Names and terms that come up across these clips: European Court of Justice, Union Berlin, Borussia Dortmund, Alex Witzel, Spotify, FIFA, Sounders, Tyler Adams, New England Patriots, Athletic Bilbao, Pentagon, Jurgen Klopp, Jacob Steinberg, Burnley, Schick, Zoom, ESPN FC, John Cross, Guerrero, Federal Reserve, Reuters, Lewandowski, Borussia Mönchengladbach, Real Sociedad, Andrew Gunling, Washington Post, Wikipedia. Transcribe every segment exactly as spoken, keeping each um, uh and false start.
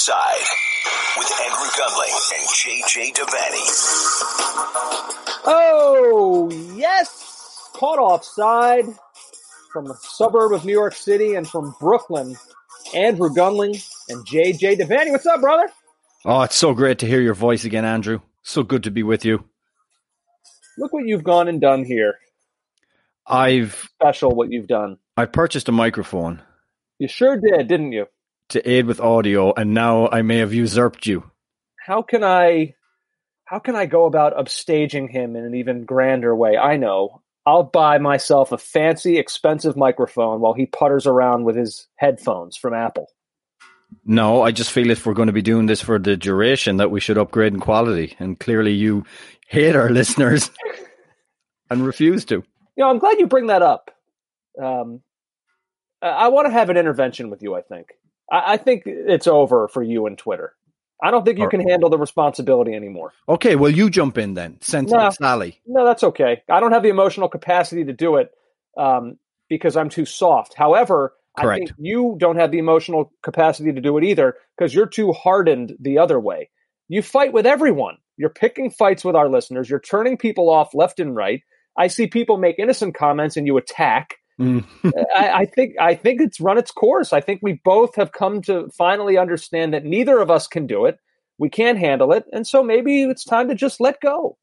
Offside with Andrew Gunling and J J. Devaney. Oh, yes! Caught Offside from the suburb of New York City and from Brooklyn. Andrew Gunling and J J. Devaney. What's up, brother? Oh, it's so great to hear your voice again, Andrew. So good to be with you. Look what you've gone and done here. I've... Special what you've done. I purchased a microphone. You sure did, didn't you? To aid with audio, and now I may have usurped you. How can I... How can I go about upstaging him in an even grander way? I know. I'll buy myself a fancy, expensive microphone while he putters around with his headphones from Apple. No, I just feel if we're going to be doing this for the duration that we should upgrade in quality. And clearly you hate our listeners and refuse to. You know, I'm glad you bring that up. Um, I want to have an intervention with you, I think. I, I think it's over for you and Twitter. I don't think you can handle the responsibility anymore. Okay, well, you jump in then. Sensitive no, Sally. No, that's okay. I don't have the emotional capacity to do it um, because I'm too soft. However, correct. I think you don't have the emotional capacity to do it either because you're too hardened the other way. You fight with everyone. You're picking fights with our listeners. You're turning people off left and right. I see people make innocent comments and you attack. Mm. I, I think I think it's run its course. I think we both have come to finally understand that neither of us can do it. We can't handle it. And so maybe it's time to just let go.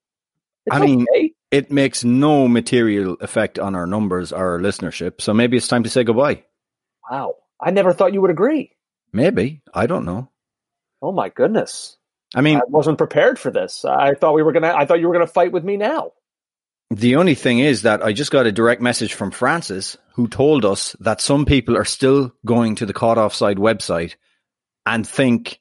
It's I mean, okay. It makes no material effect on our numbers, our listenership. So maybe it's time to say goodbye. Wow. I never thought you would agree. Maybe. I don't know. Oh, my goodness. I mean, I wasn't prepared for this. I thought we were going to I thought you were going to fight with me now. The only thing is that I just got a direct message from Francis, who told us that some people are still going to the Caught Offside website and think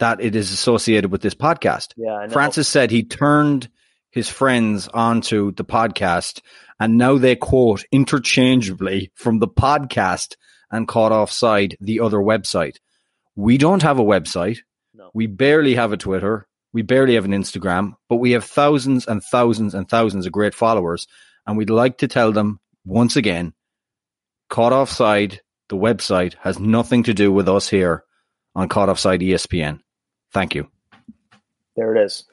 that it is associated with this podcast. Yeah, I know. Francis said he turned his friends onto the podcast, and now they quote interchangeably from the podcast and Caught Offside, the other website. We don't have a website. No. We barely have a Twitter. We barely have an Instagram, but we have thousands and thousands and thousands of great followers. And we'd like to tell them once again, Caught Offside, the website, has nothing to do with us here on Caught Offside E S P N. Thank you. There it is.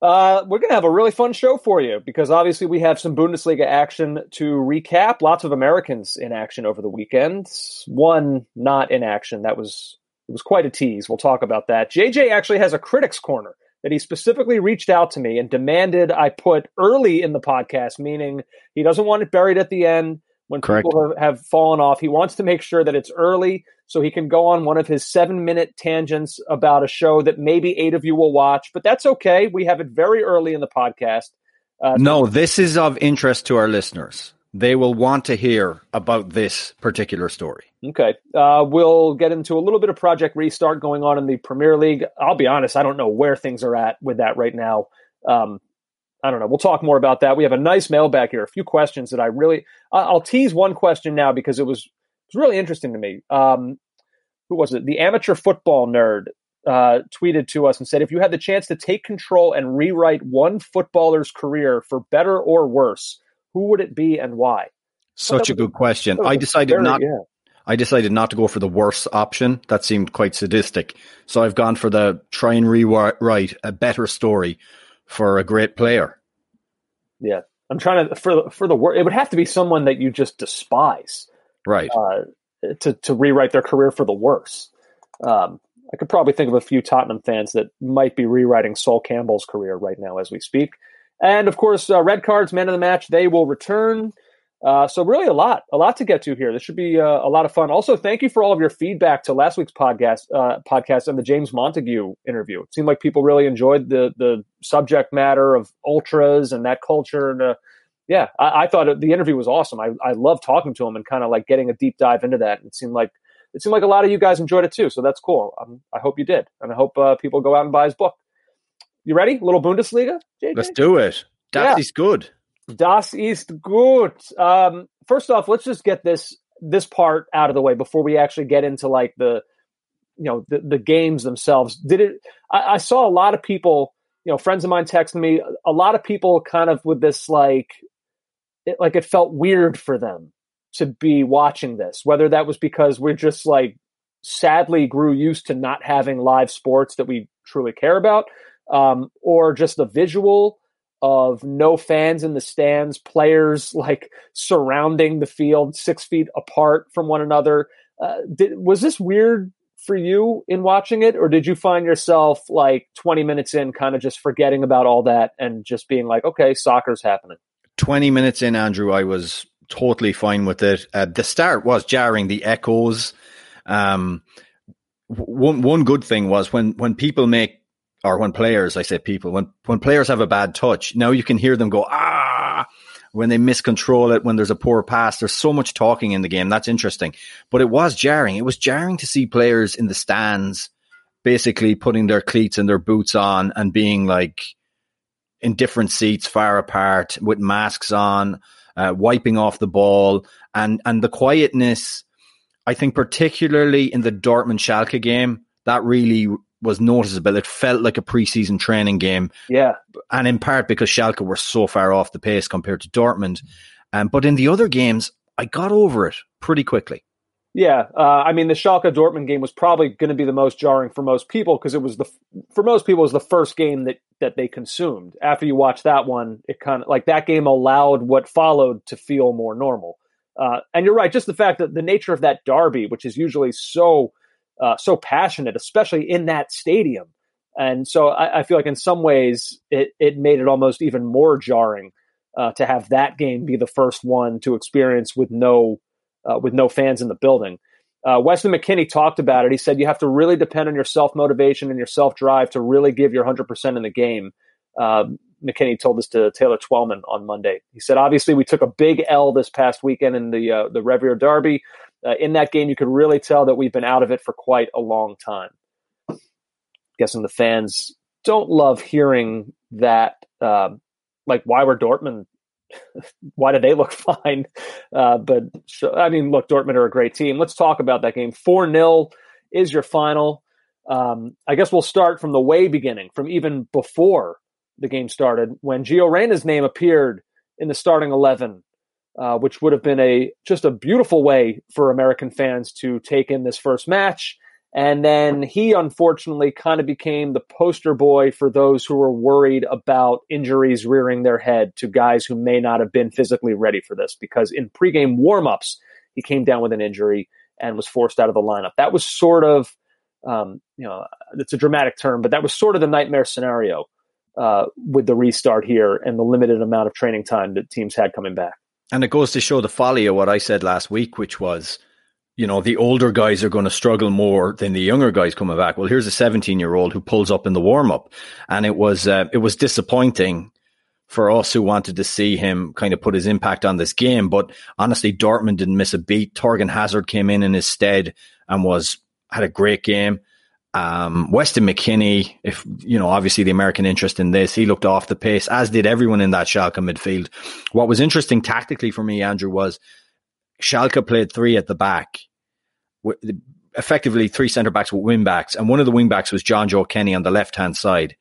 Uh, we're going to have a really fun show for you because obviously we have some Bundesliga action to recap. Lots of Americans in action over the weekend. One not in action. That was, it was quite a tease. We'll talk about that. J J actually has a critics corner that he specifically reached out to me and demanded I put early in the podcast, meaning he doesn't want it buried at the end when correct. People have, have fallen off. He wants to make sure that it's early so he can go on one of his seven-minute tangents about a show that maybe eight of you will watch, but that's okay. We have it very early in the podcast. Uh, no, this is of interest to our listeners. They will want to hear about this particular story. Okay. Uh, we'll get into a little bit of Project Restart going on in the Premier League. I'll be honest, I don't know where things are at with that right now. Um, I don't know. We'll talk more about that. We have a nice mailbag here. A few questions that I really... I'll tease one question now because it was, it was really interesting to me. Um, who was it? The Amateur Football Nerd uh, tweeted to us and said, if you had the chance to take control and rewrite one footballer's career for better or worse, who would it be and why? Such a good question. I decided not... Yeah. I decided not to go for the worse option. That seemed quite sadistic. So I've gone for the try and rewrite a better story for a great player. Yeah. I'm trying to, for, for the worst, it would have to be someone that you just despise. Right. Uh, to, to rewrite their career for the worse. Um, I could probably think of a few Tottenham fans that might be rewriting Sol Campbell's career right now as we speak. And of course, uh, red cards, man of the match, they will return. Uh, so really a lot, a lot to get to here. This should be uh, a lot of fun. Also, thank you for all of your feedback to last week's podcast uh, podcast and the James Montague interview. It seemed like people really enjoyed the the subject matter of ultras and that culture. And uh, yeah, I, I thought it, the interview was awesome. I, I love talking to him and kind of like getting a deep dive into that. It seemed like it seemed like a lot of you guys enjoyed it too. So that's cool. Um, I hope you did. And I hope uh, people go out and buy his book. You ready? A little Bundesliga, J J? Let's do it. That yeah. is good. Das ist gut. Um, first off, let's just get this this part out of the way before we actually get into like the you know the, the games themselves. Did it? I, I saw a lot of people, you know, friends of mine texting me. A lot of people kind of with this like, it, like it felt weird for them to be watching this. Whether that was because we're just like sadly grew used to not having live sports that we truly care about, um, or just the visual of no fans in the stands, players like surrounding the field six feet apart from one another. Uh, did, was this weird for you in watching it, or did you find yourself like twenty minutes in kind of just forgetting about all that and just being like, okay, soccer's happening? twenty minutes in, Andrew, I was totally fine with it. Uh, the start was jarring, the echoes. Um, one, one good thing was when, when people make, or when players, I say people, when, when players have a bad touch, now you can hear them go, ah, when they miscontrol it, when there's a poor pass. There's so much talking in the game. That's interesting. But it was jarring. It was jarring to see players in the stands basically putting their cleats and their boots on and being like in different seats, far apart, with masks on, uh, wiping off the ball. And, and the quietness, I think particularly in the Dortmund-Schalke game, that really was noticeable. It felt like a preseason training game. Yeah. And in part because Schalke were so far off the pace compared to Dortmund. Um, but in the other games, I got over it pretty quickly. Yeah. Uh, I mean, the Schalke-Dortmund game was probably going to be the most jarring for most people because it was the, for most people, it was the first game that, that they consumed. After you watch that one, it kind of like that game allowed what followed to feel more normal. Uh, and you're right. Just the fact that the nature of that derby, which is usually so Uh, so passionate, especially in that stadium. And so I, I feel like in some ways it, it made it almost even more jarring uh, to have that game be the first one to experience with no uh, with no fans in the building. Uh, Weston McKinney talked about it. He said you have to really depend on your self-motivation and your self-drive to really give your one hundred percent in the game. Uh, McKinney told this to Taylor Twellman on Monday. He said, obviously, we took a big L this past weekend in the uh, the Revier Derby. Uh, in that game, you could really tell that we've been out of it for quite a long time. I'm guessing the fans don't love hearing that. Uh, like, why were Dortmund? Why did they look fine? Uh, but, I mean, look, Dortmund are a great team. Let's talk about that game. four nil is your final. Um, I guess we'll start from the way beginning, from even before the game started, when Gio Reyna's name appeared in the starting eleven. Uh, which would have been a just a beautiful way for American fans to take in this first match. And then he, unfortunately, kind of became the poster boy for those who were worried about injuries rearing their head to guys who may not have been physically ready for this, because in pregame warmups, he came down with an injury and was forced out of the lineup. That was sort of, um, you know, it's a dramatic term, but that was sort of the nightmare scenario uh, with the restart here and the limited amount of training time that teams had coming back. And it goes to show the folly of what I said last week, which was, you know, the older guys are going to struggle more than the younger guys coming back. Well, here's a seventeen-year-old who pulls up in the warm-up. And it was uh, it was disappointing for us who wanted to see him kind of put his impact on this game. But honestly, Dortmund didn't miss a beat. Torgan Hazard came in in his stead and was had a great game. Um, Weston McKinney, if you know, obviously the American interest in this, he looked off the pace, as did everyone in that Schalke midfield. What was interesting tactically for me, Andrew, was Schalke played three at the back, effectively three centre backs with wing backs, and one of the wing backs was John Joe Kenny on the left hand side.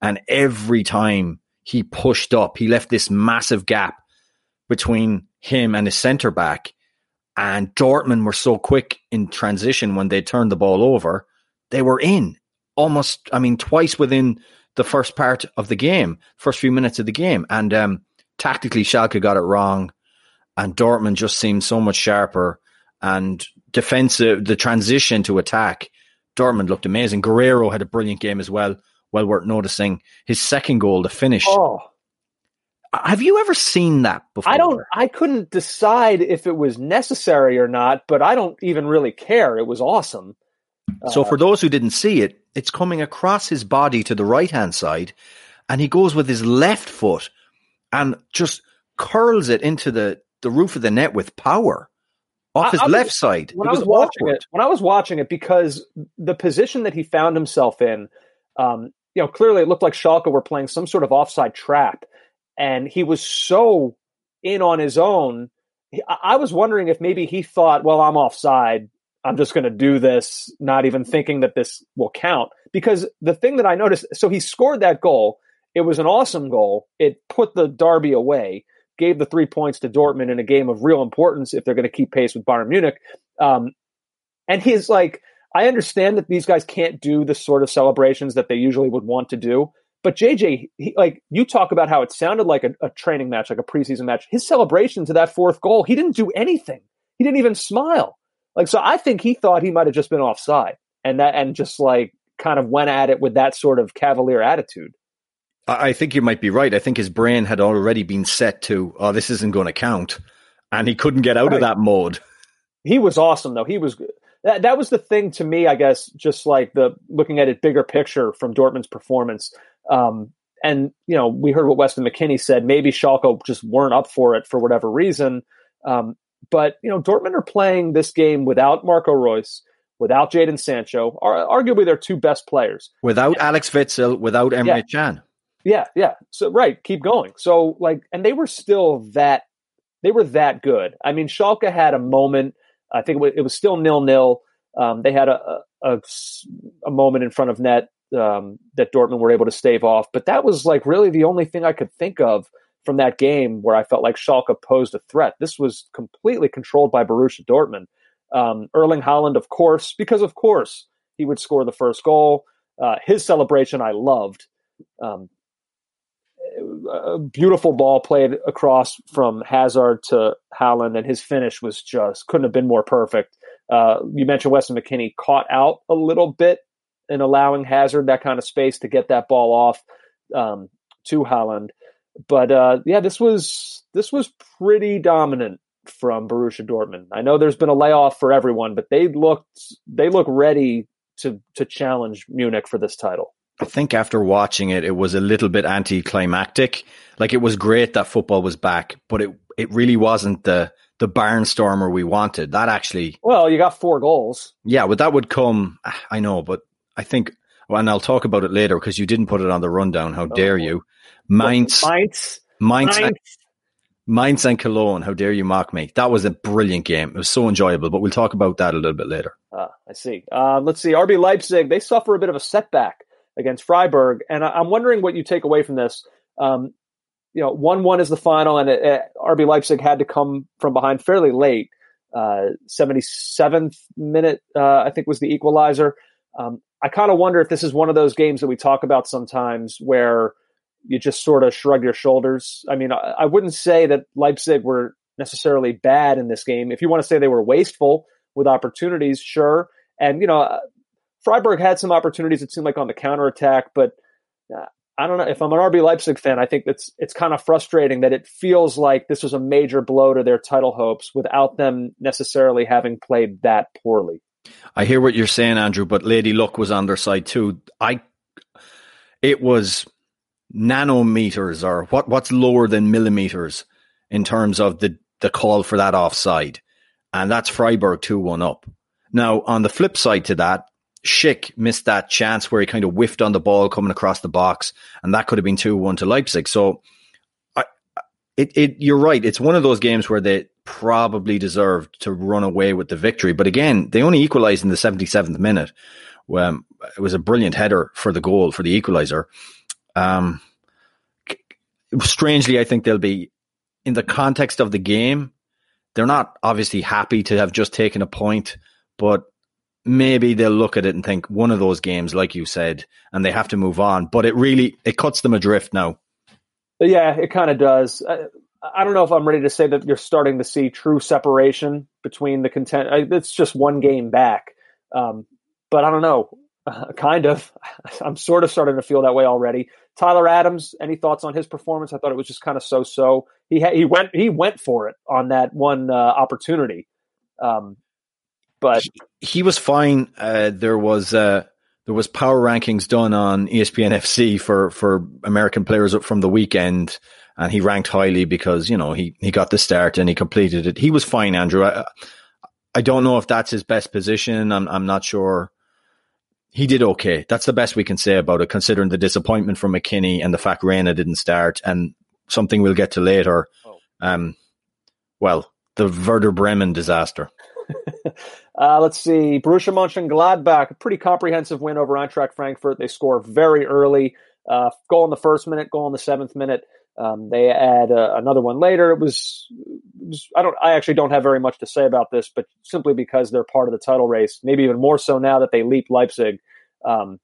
And every time he pushed up, he left this massive gap between him and his centre back. And Dortmund were so quick in transition when they turned the ball over. They were in almost, I mean, twice within the first part of the game, first few minutes of the game. And um, tactically, Schalke got it wrong. And Dortmund just seemed so much sharper. And defensive, the transition to attack, Dortmund looked amazing. Guerrero had a brilliant game as well, well worth noticing. His second goal, the finish. Oh. Have you ever seen that before? I don't. I couldn't decide if it was necessary or not, but I don't even really care. It was awesome. So for those who didn't see it, it's coming across his body to the right-hand side, and he goes with his left foot and just curls it into the, the roof of the net with power off I, his I was, left side. When it was I was watching awkward. it, when I was watching it, because the position that he found himself in, um, you know, clearly it looked like Schalke were playing some sort of offside trap, and he was so in on his own. I, I was wondering if maybe he thought, well, I'm offside. I'm just going to do this, not even thinking that this will count. Because the thing that I noticed, so he scored that goal. It was an awesome goal. It put the derby away, gave the three points to Dortmund in a game of real importance if they're going to keep pace with Bayern Munich. Um, and he's like, I understand that these guys can't do the sort of celebrations that they usually would want to do. But J J, he, like you talk about how it sounded like a, a training match, like a preseason match. His celebration to that fourth goal, he didn't do anything. He didn't even smile. Like, so I think he thought he might have just been offside and that, and just like kind of went at it with that sort of cavalier attitude. I think you might be right. I think his brain had already been set to, oh, this isn't going to count. And he couldn't get out right. of that mode. He was awesome, though. He was that, that was the thing to me, I guess, just like the looking at it bigger picture from Dortmund's performance. Um, and, you know, we heard what Weston McKinney said. Maybe Schalke just weren't up for it for whatever reason. Um, but, you know, Dortmund are playing this game without Marco Reus, without Jadon Sancho, are arguably their two best players. Without yeah. Alex Witzel, without Emre yeah. Can. Yeah, yeah. So, right. Keep going. So, like, and they were still that, they were that good. I mean, Schalke had a moment. I think it was still nil-nil. Um, they had a, a, a moment in front of net um, that Dortmund were able to stave off. But that was, like, really the only thing I could think of from that game where I felt like Schalke posed a threat. This was completely controlled by Borussia Dortmund. Um, Erling Haaland, of course, because, of course, he would score the first goal. Uh, his celebration I loved. Um A beautiful ball played across from Hazard to Haaland, and his finish was just couldn't have been more perfect. Uh, you mentioned Weston McKinney caught out a little bit in allowing Hazard that kind of space to get that ball off um, to Haaland. But uh, yeah, this was this was pretty dominant from Borussia Dortmund. I know there's been a layoff for everyone, but they looked they look ready to to challenge Munich for this title. I think after watching it, it was a little bit anticlimactic. Like, it was great that football was back, but it it really wasn't the the barnstormer we wanted. That actually... Well, you got four goals. Yeah, but that would come... I know, but I think... Well, and I'll talk about it later because you didn't put it on the rundown. How oh. dare you? Mainz, Mainz. Mainz. Mainz. Mainz and Cologne. How dare you mock me? That was a brilliant game. It was so enjoyable, but we'll talk about that a little bit later. Uh, I see. Uh, let's see. R B Leipzig, they suffer a bit of a setback against Freiburg. And I'm wondering what you take away from this. Um, you know, one one is the final, and it, it, R B Leipzig had to come from behind fairly late. Uh, seventy-seventh minute, uh, I think, was the equalizer. Um, I kind of wonder if this is one of those games that we talk about sometimes where you just sort of shrug your shoulders. I mean, I, I wouldn't say that Leipzig were necessarily bad in this game. If you want to say they were wasteful with opportunities, sure. And, you know, Freiburg had some opportunities, it seemed like, on the counterattack, but uh, I don't know. If I'm an R B Leipzig fan, I think that's it's kind of frustrating that it feels like this was a major blow to their title hopes without them necessarily having played that poorly. I hear what you're saying, Andrew, but Lady Luck was on their side too. I, it was nanometers or what, what's lower than millimeters in terms of the, the call for that offside. And that's Freiburg two one up. Now, on the flip side to that, Schick missed that chance where he kind of whiffed on the ball coming across the box, and that could have been two one to Leipzig. So I, it, it, you're right. It's one of those games where they probably deserved to run away with the victory. But again, they only equalized in the seventy-seventh minute. Um, it was a brilliant header for the goal, for the equalizer. Um, strangely, I think they'll be, in the context of the game, they're not obviously happy to have just taken a point, but maybe they'll look at it and think one of those games, like you said, and they have to move on. But it really, it cuts them adrift now. Yeah, it kind of does. I, I don't know if I'm ready to say that you're starting to see true separation between the content. It's just one game back. Um, but I don't know, uh, kind of. I'm sort of starting to feel that way already. Tyler Adams, any thoughts on his performance? I thought it was just kind of so-so. He ha- he went he went for it on that one uh, opportunity. Um But he, he was fine. Uh, there was uh, there was power rankings done on E S P N F C for for American players from the weekend, and he ranked highly because you know he, he got the start and he completed it. He was fine, Andrew. I, I don't know if that's his best position. I'm I'm not sure. He did okay. That's the best we can say about it, considering the disappointment from McKinney and the fact Reina didn't start, and something we'll get to later. Oh. Um, well, the Werder Bremen disaster. Uh, let's see. Borussia Mönchengladbach, a pretty comprehensive win over Eintracht Frankfurt. They score very early. Uh, goal in the first minute, goal in the seventh minute. Um, they add uh, another one later. It was, it was, I don't, I actually don't have very much to say about this, but simply because they're part of the title race, maybe even more so now that they leap Leipzig, um,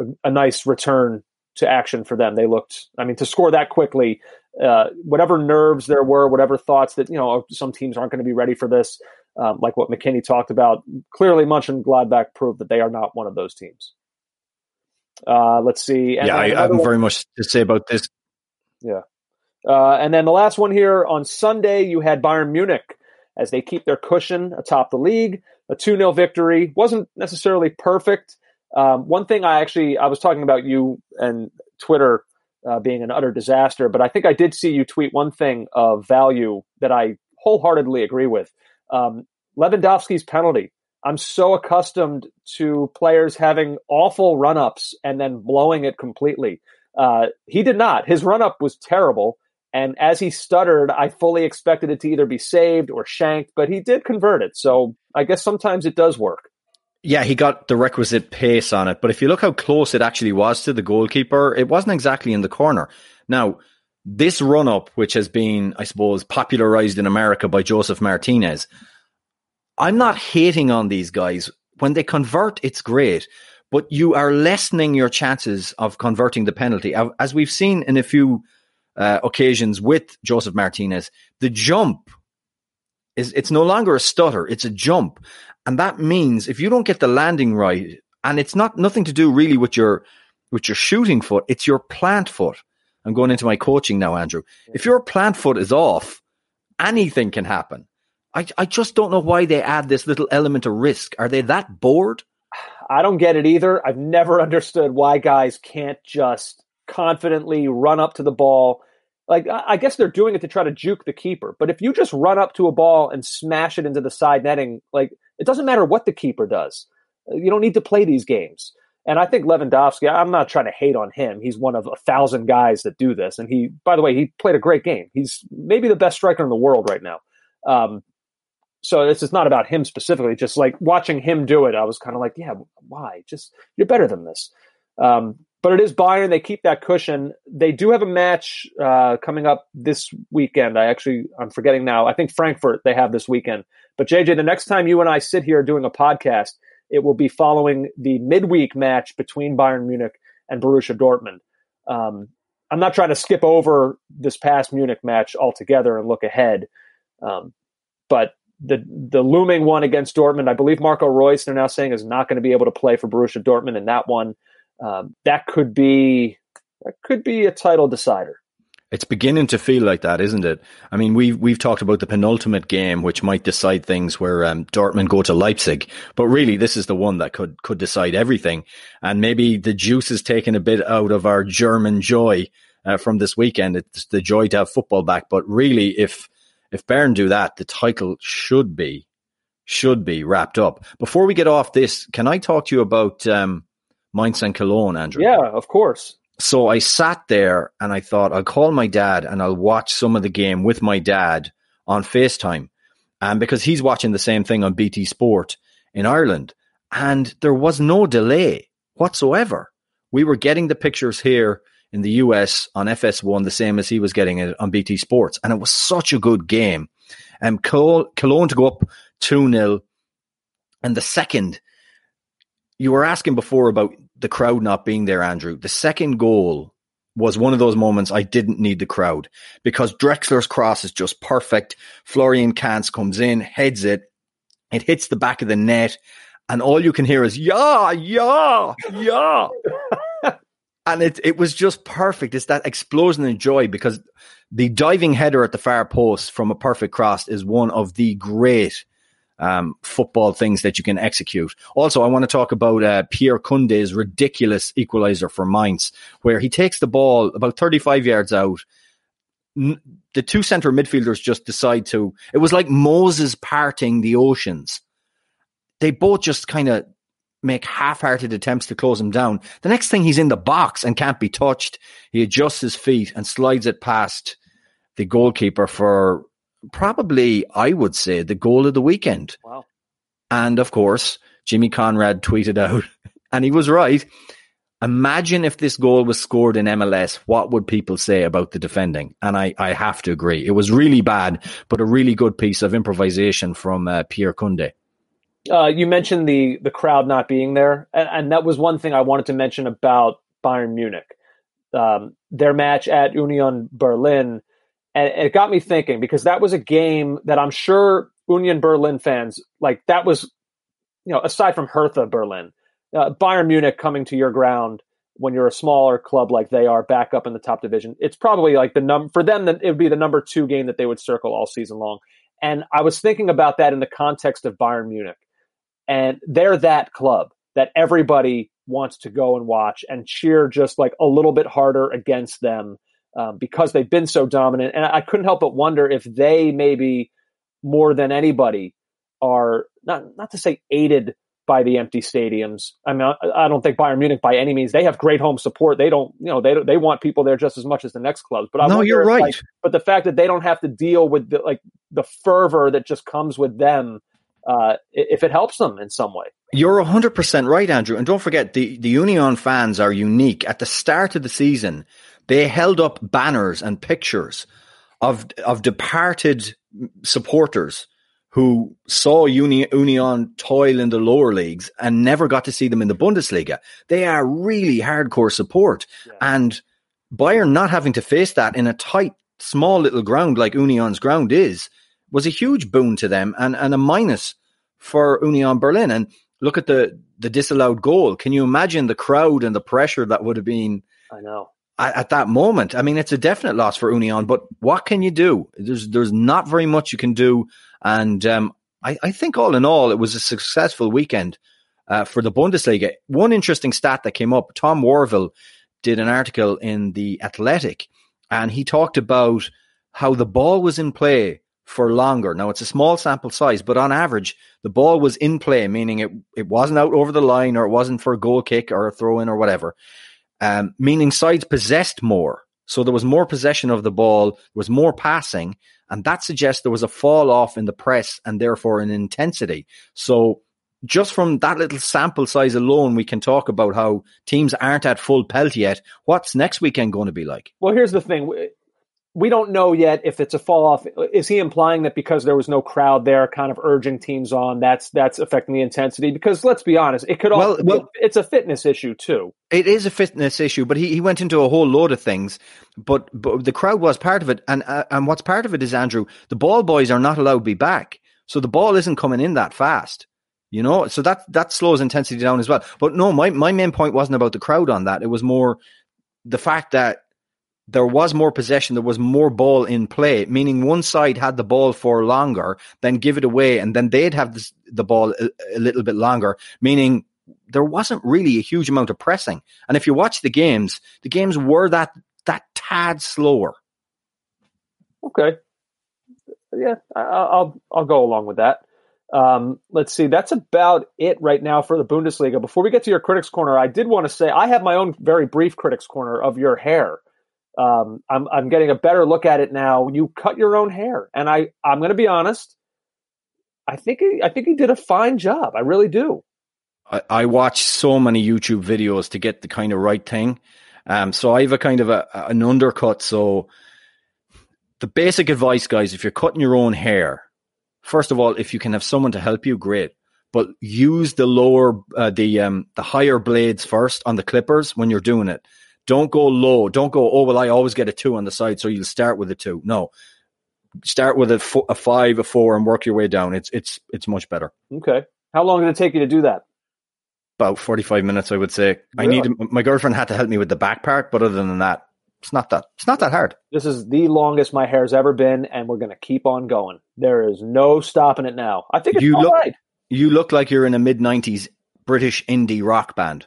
a, a nice return to action for them. They looked, I mean, to score that quickly, uh, whatever nerves there were, whatever thoughts that, you know, some teams aren't going to be ready for this. Um, like what McKinney talked about, clearly Mönchengladbach proved that they are not one of those teams. Uh, let's see. And yeah, I, I have one. very much to say about this. Yeah. Uh, and then the last one here on Sunday, you had Bayern Munich as they keep their cushion atop the league. A two nil victory. Wasn't necessarily perfect. Um, one thing I actually, I was talking about you and Twitter uh, being an utter disaster, but I think I did see you tweet one thing of value that I wholeheartedly agree with. Um, Lewandowski's penalty. I'm so accustomed to players having awful run-ups and then blowing it completely. Uh, he did not. His run-up was terrible, and as he stuttered, I fully expected it to either be saved or shanked, but he did convert it, so I guess sometimes it does work. Yeah, he got the requisite pace on it, but if you look how close it actually was to the goalkeeper, it wasn't exactly in the corner. Now, this run-up, which has been, I suppose, popularized in America by Joseph Martinez, I'm not hating on these guys. When they convert, it's great, but you are lessening your chances of converting the penalty. As we've seen in a few uh, occasions with Joseph Martinez, the jump, is it's no longer a stutter, it's a jump. And that means if you don't get the landing right, and it's not nothing to do really with your with your shooting foot, it's your plant foot. I'm going into my coaching now, Andrew. If your plant foot is off, anything can happen. I, I just don't know why they add this little element of risk. Are they that bored? I don't get it either. I've never understood why guys can't just confidently run up to the ball. Like, I guess they're doing it to try to juke the keeper. But if you just run up to a ball and smash it into the side netting, like, it doesn't matter what the keeper does. You don't need to play these games. And I think Lewandowski, I'm not trying to hate on him. He's one of a thousand guys that do this. And he, by the way, he played a great game. He's maybe the best striker in the world right now. Um, So this is not about him specifically, just like watching him do it. I was kind of like, yeah, why? Just, you're better than this. Um, but it is Bayern. They keep that cushion. They do have a match uh, coming up this weekend. I actually, I'm forgetting now. I think Frankfurt they have this weekend. But J J, the next time you and I sit here doing a podcast, it will be following the midweek match between Bayern Munich and Borussia Dortmund. Um, I'm not trying to skip over this past Munich match altogether and look ahead. Um, but The the looming one against Dortmund, I believe Marco Reus, they're now saying, is not going to be able to play for Borussia Dortmund in that one. Um, that could be that could be a title decider. It's beginning to feel like that, isn't it? I mean, we've, we've talked about the penultimate game, which might decide things where um, Dortmund go to Leipzig. But really, this is the one that could, could decide everything. And maybe the juice is taken a bit out of our German joy uh, from this weekend. It's the joy to have football back. But really, if... If Bayern do that, the title should be should be wrapped up. Before we get off this, can I talk to you about um, Mainz and Cologne, Andrew? Yeah, of course. So I sat there and I thought, I'll call my dad and I'll watch some of the game with my dad on FaceTime. Um, because he's watching the same thing on B T Sport in Ireland. And there was no delay whatsoever. We were getting the pictures here in the U S on F S one, the same as he was getting it on B T Sports. And it was such a good game. Um, Cologne to go up two nil. And the second, you were asking before about the crowd not being there, Andrew. The second goal was one of those moments I didn't need the crowd because Drexler's cross is just perfect. Florian Kantz comes in, heads it. It hits the back of the net. And all you can hear is, yeah, yeah, yeah. And it it was just perfect. It's that explosion of joy because the diving header at the far post from a perfect cross is one of the great um, football things that you can execute. Also, I want to talk about uh, Pierre Koundé's ridiculous equalizer for Mainz, where he takes the ball about thirty-five yards out. The two centre midfielders just decide to... It was like Moses parting the oceans. They both just kind of make half-hearted attempts to close him down. The next thing he's in the box and can't be touched. He adjusts his feet and slides it past the goalkeeper for probably, I would say, the goal of the weekend. Wow. And of course, Jimmy Conrad tweeted out, and he was right, Imagine if this goal was scored in M L S, what would people say about the defending? And I, I have to agree. It was really bad, but a really good piece of improvisation from uh, Pierre Koundé. Uh, you mentioned the, the crowd not being there. And, and that was one thing I wanted to mention about Bayern Munich. Um, their match at Union Berlin. And it got me thinking, because that was a game that I'm sure Union Berlin fans, like that was, you know, aside from Hertha Berlin, Uh, Bayern Munich coming to your ground when you're a smaller club like they are, back up in the top division, it's probably like the num for them that it would be the number two game that they would circle all season long. And I was thinking about that in the context of Bayern Munich, and they're that club that everybody wants to go and watch and cheer just like a little bit harder against them um, because they've been so dominant. And I couldn't help but wonder if they maybe more than anybody are not not to say aided by the empty stadiums. I mean, I don't think Bayern Munich by any means, they have great home support. They don't, you know, they don't, they want people there just as much as the next clubs. But I no, you're right. Like, but the fact that they don't have to deal with the, like the fervor that just comes with them, uh, if it helps them in some way. You're one hundred percent right, Andrew. And don't forget, the, the Union fans are unique. At the start of the season, they held up banners and pictures of of departed supporters who saw Uni- Union toil in the lower leagues and never got to see them in the Bundesliga. They are really hardcore support. Yeah. And Bayern not having to face that in a tight, small little ground like Union's ground is, was a huge boon to them and, and a minus for Union Berlin. And look at the, the disallowed goal. Can you imagine the crowd and the pressure that would have been I know. At, at that moment? I mean, it's a definite loss for Union, but what can you do? There's, there's not very much you can do. And um, I, I think all in all, it was a successful weekend uh, for the Bundesliga. One interesting stat that came up, Tom Warville did an article in The Athletic, and he talked about how the ball was in play for longer. Now, it's a small sample size, but on average, the ball was in play, meaning it, it wasn't out over the line or it wasn't for a goal kick or a throw-in or whatever, um, meaning sides possessed more. So there was more possession of the ball, there was more passing, and that suggests there was a fall off in the press and therefore in intensity. So just from that little sample size alone, we can talk about how teams aren't at full pelt yet. What's next weekend going to be like? Well, here's the thing. We don't know yet if it's a fall off. Is he implying that because there was no crowd there kind of urging teams on, that's that's affecting the intensity? Because let's be honest, it could also well, well, it's a fitness issue too. It is a fitness issue, but he, he went into a whole load of things, but, but the crowd was part of it. And uh, and what's part of it is, Andrew, the ball boys are not allowed to be back. So the ball isn't coming in that fast. You know, so that, that slows intensity down as well. But no, my, my main point wasn't about the crowd on that. It was more the fact that there was more possession, there was more ball in play, meaning one side had the ball for longer, then give it away, and then they'd have this, the ball a, a little bit longer, meaning there wasn't really a huge amount of pressing. And if you watch the games, the games were that that tad slower. Okay. Yeah, I'll I'll go along with that. Um, let's see. That's about it right now for the Bundesliga. Before we get to your Critics' Corner, I did want to say I have my own very brief Critics' Corner of your hair. Um, I'm, I'm getting a better look at it now. You cut your own hair. And I, I'm going to be honest. I think, he, I think he did a fine job. I really do. I, I watch so many YouTube videos to get the kind of right thing. Um, so I have a kind of a, an undercut. So the basic advice, guys, if you're cutting your own hair, first of all, if you can have someone to help you, great. But use the lower, uh, the, um, the higher blades first on the clippers when you're doing it. Don't go low. Don't go, oh, well, I always get a two on the side, so you'll start with a two. No. Start with a, fo- a five, a four, and work your way down. It's it's it's much better. Okay. How long did it take you to do that? About forty-five minutes, I would say. Really? I need My girlfriend had to help me with the back part, but other than that, it's not that it's not that hard. This is the longest my hair's ever been, and we're going to keep on going. There is no stopping it now. I think it's you all look, right. You look like you're in a mid-nineties British indie rock band.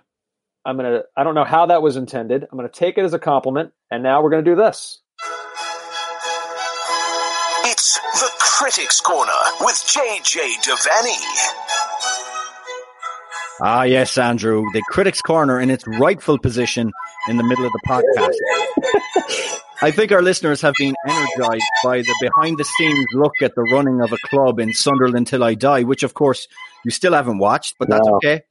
I'm going to, I don't know how that was intended. I'm going to take it as a compliment. And now we're going to do this. It's the Critics' Corner with J J. Devaney. Ah, yes, Andrew. The Critics' Corner in its rightful position in the middle of the podcast. I think our listeners have been energized by the behind-the-scenes look at the running of a club in Sunderland Till I Die, which, of course, you still haven't watched, but that's no. Okay.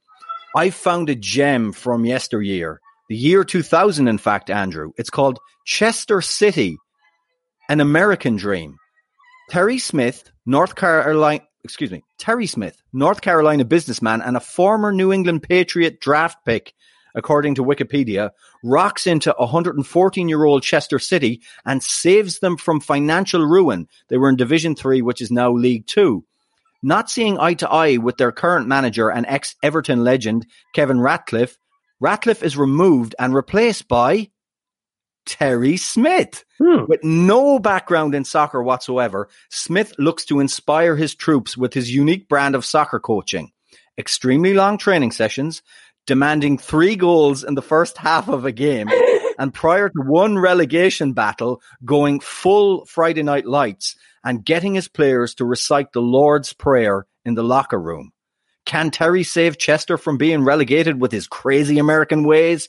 I found a gem from yesteryear the year two thousand, in fact, Andrew. It's called Chester City, an American Dream. Terry Smith, North Carolina, excuse me, Terry Smith, North Carolina businessman and a former New England Patriot draft pick, according to Wikipedia, rocks into one hundred fourteen-year-old Chester City and saves them from financial ruin. They were in Division three, which is now League two. Not seeing eye to eye with their current manager and ex-Everton legend, Kevin Ratcliffe, Ratcliffe is removed and replaced by Terry Smith. Hmm. With no background in soccer whatsoever, Smith looks to inspire his troops with his unique brand of soccer coaching. Extremely long training sessions, demanding three goals in the first half of a game, and prior to one relegation battle, going full Friday Night Lights and getting his players to recite the Lord's Prayer in the locker room. Can Terry save Chester from being relegated with his crazy American ways?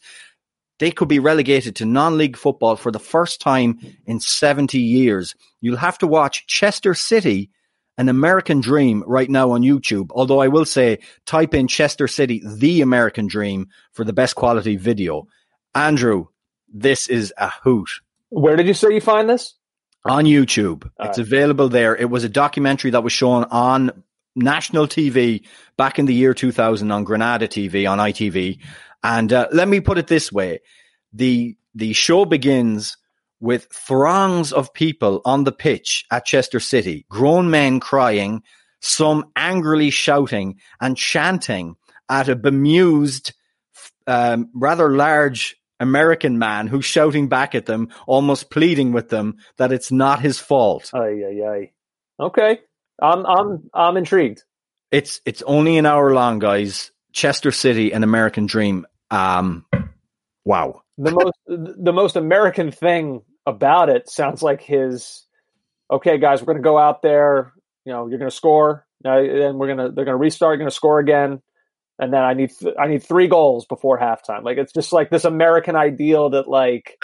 They could be relegated to non-league football for the first time in seventy years. You'll have to watch Chester City, an American Dream, right now on YouTube. Although I will say, type in Chester City, the American Dream, for the best quality video. Andrew, this is a hoot. Where did you say you find this? On YouTube. All it's right. Available there. It was a documentary that was shown on national T V back in the year two thousand on Granada T V, on I T V. And uh, let me put it this way. The, the show begins with throngs of people on the pitch at Chester City, grown men crying, some angrily shouting and chanting at a bemused, um, rather large American man who's shouting back at them, almost pleading with them that it's not his fault. Aye, aye, aye. Okay. I'm, I'm, I'm intrigued. It's, it's only an hour long, guys. Chester City, an American Dream. Um, wow. The most the most American thing about it sounds like his, okay, guys, we're going to go out there. You know, you're going to score. Now, then we're going to they're going to restart. You're going to score again, and then I need th- I need three goals before halftime. Like, it's just like this American ideal that like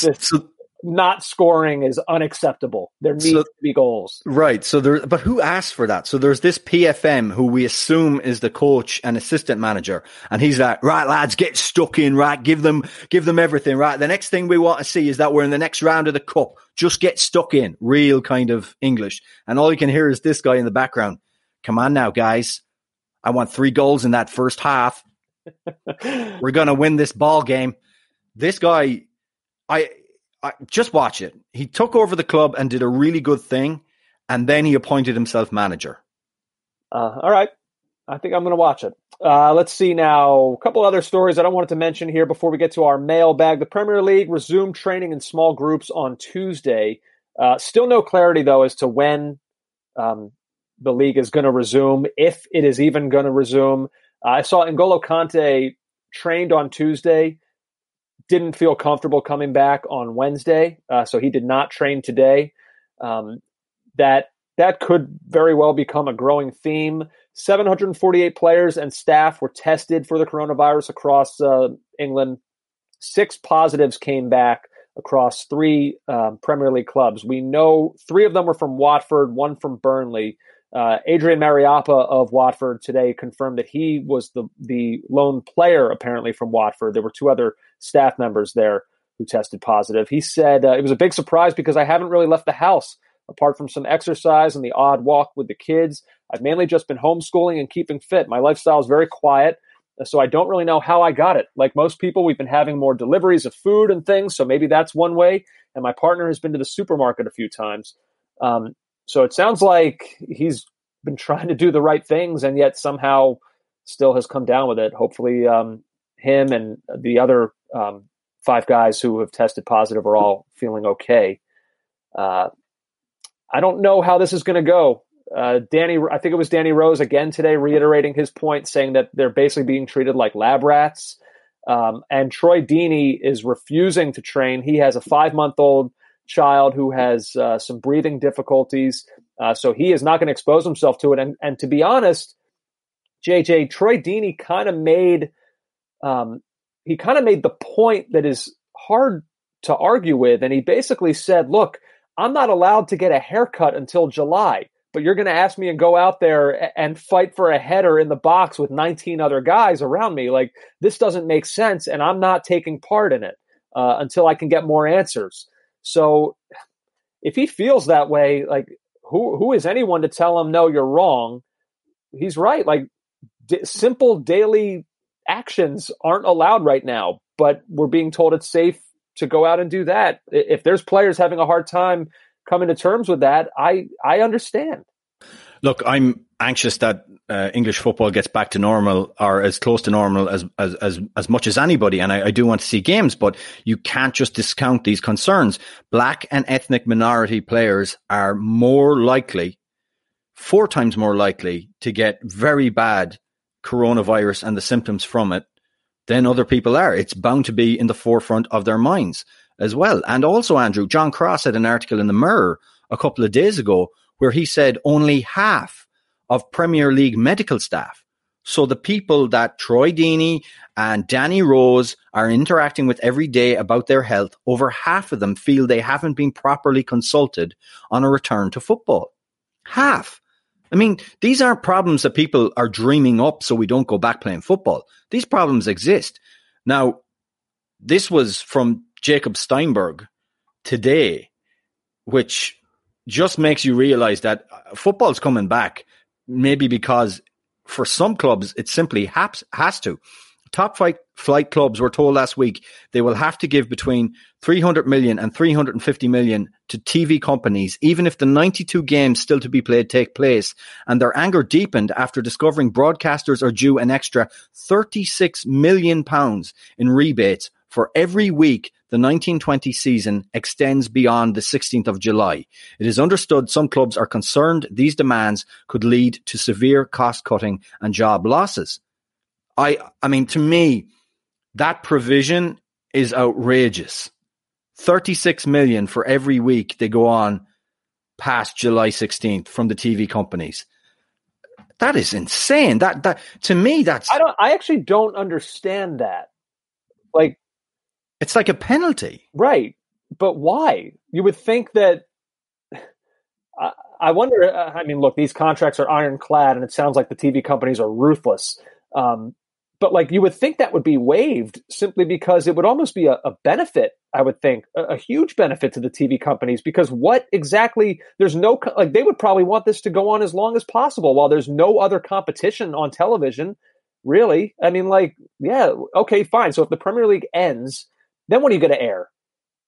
this so, not scoring is unacceptable. There needs so, to be goals, right? So there, but who asked for that? So there's this P F M who we assume is the coach and assistant manager, and he's like, right, lads, get stuck in, right? Give them, give them everything, right? The next thing we want to see is that we're in the next round of the cup. Just get stuck in, real kind of English. And all you can hear is this guy in the background. Come on now, guys! I want three goals in that first half. We're gonna win this ball game. This guy, I. I, just watch it. He took over the club and did a really good thing, and then he appointed himself manager. Uh, all right. I think I'm going to watch it. Uh, let's see now. A couple other stories that I wanted to mention here before we get to our mailbag. The Premier League resumed training in small groups on Tuesday. Uh, still no clarity, though, as to when um, the league is going to resume, if it is even going to resume. Uh, I saw N'Golo Kante trained on Tuesday. Didn't feel comfortable coming back on Wednesday, uh, so he did not train today. Um, that that could very well become a growing theme. seven hundred forty-eight players and staff were tested for the coronavirus across uh, England. Six positives came back across three um, Premier League clubs. We know three of them were from Watford, one from Burnley. Uh, Adrian Mariappa of Watford today confirmed that he was the, the lone player, apparently, from Watford. There were two other staff members there who tested positive. He said, uh, it was a big surprise because I haven't really left the house. Apart from some exercise and the odd walk with the kids, I've mainly just been homeschooling and keeping fit. My lifestyle is very quiet, so I don't really know how I got it. Like most people, we've been having more deliveries of food and things, so maybe that's one way. And my partner has been to the supermarket a few times. Um, So it sounds like he's been trying to do the right things and yet somehow still has come down with it. Hopefully um, him and the other um, five guys who have tested positive are all feeling okay. Uh, I don't know how this is going to go. Uh, Danny, I think it was Danny Rose again today reiterating his point, saying that they're basically being treated like lab rats. Um, and Troy Deeney is refusing to train. He has a five-month-old child who has uh, some breathing difficulties. Uh, so he is not going to expose himself to it. And, and to be honest, J J, Troy Deeney kind of made, um, he kind of made the point that is hard to argue with. And he basically said, look, I'm not allowed to get a haircut until July. but you're going to ask me to go out there and fight for a header in the box with nineteen other guys around me. Like, this doesn't make sense, and I'm not taking part in it uh, until I can get more answers. So if he feels that way, like, who who is anyone to tell him, no, you're wrong? He's right. Like, d- simple daily actions aren't allowed right now, but we're being told it's safe to go out and do that. If there's players having a hard time coming to terms with that, I, I understand. Look, I'm anxious that uh, English football gets back to normal, or as close to normal as as as, as much as anybody. And I, I do want to see games, but you can't just discount these concerns. Black and ethnic minority players are more likely, four times more likely, to get very bad coronavirus and the symptoms from it than other people are. It's bound to be in the forefront of their minds as well. And also, Andrew, John Cross had an article in the Mirror a couple of days ago where he said only half of Premier League medical staff, so the people that Troy Deeney and Danny Rose are interacting with every day about their health, over half of them feel they haven't been properly consulted on a return to football. Half. I mean, these aren't problems that people are dreaming up so we don't go back playing football. These problems exist. Now, this was from Jacob Steinberg today, which just makes you realize that football's coming back, maybe because for some clubs it simply has to. Top flight, flight clubs were told last week they will have to give between three hundred million dollars and three hundred fifty million dollars to T V companies, even if the ninety-two games still to be played take place. And their anger deepened after discovering broadcasters are due an extra thirty-six million pounds in rebates for every week the nineteen twenty season extends beyond the sixteenth of July. It is understood some clubs are concerned these demands could lead to severe cost-cutting and job losses. I I mean, to me, that provision is outrageous. thirty-six million for every week they go on past July sixteenth from the T V companies. That is insane. That that to me, that's I don't I actually don't understand that. Like, it's like a penalty. Right. But why? You would think that I, I wonder I mean, look, these contracts are ironclad and it sounds like the T V companies are ruthless. Um, but like, you would think that would be waived simply because it would almost be a, a benefit. I would think a, a huge benefit to the T V companies, because what exactly there's no, like, they would probably want this to go on as long as possible while there's no other competition on television. Really? I mean, like, yeah, okay, fine. So if the Premier League ends, then what are you going to air?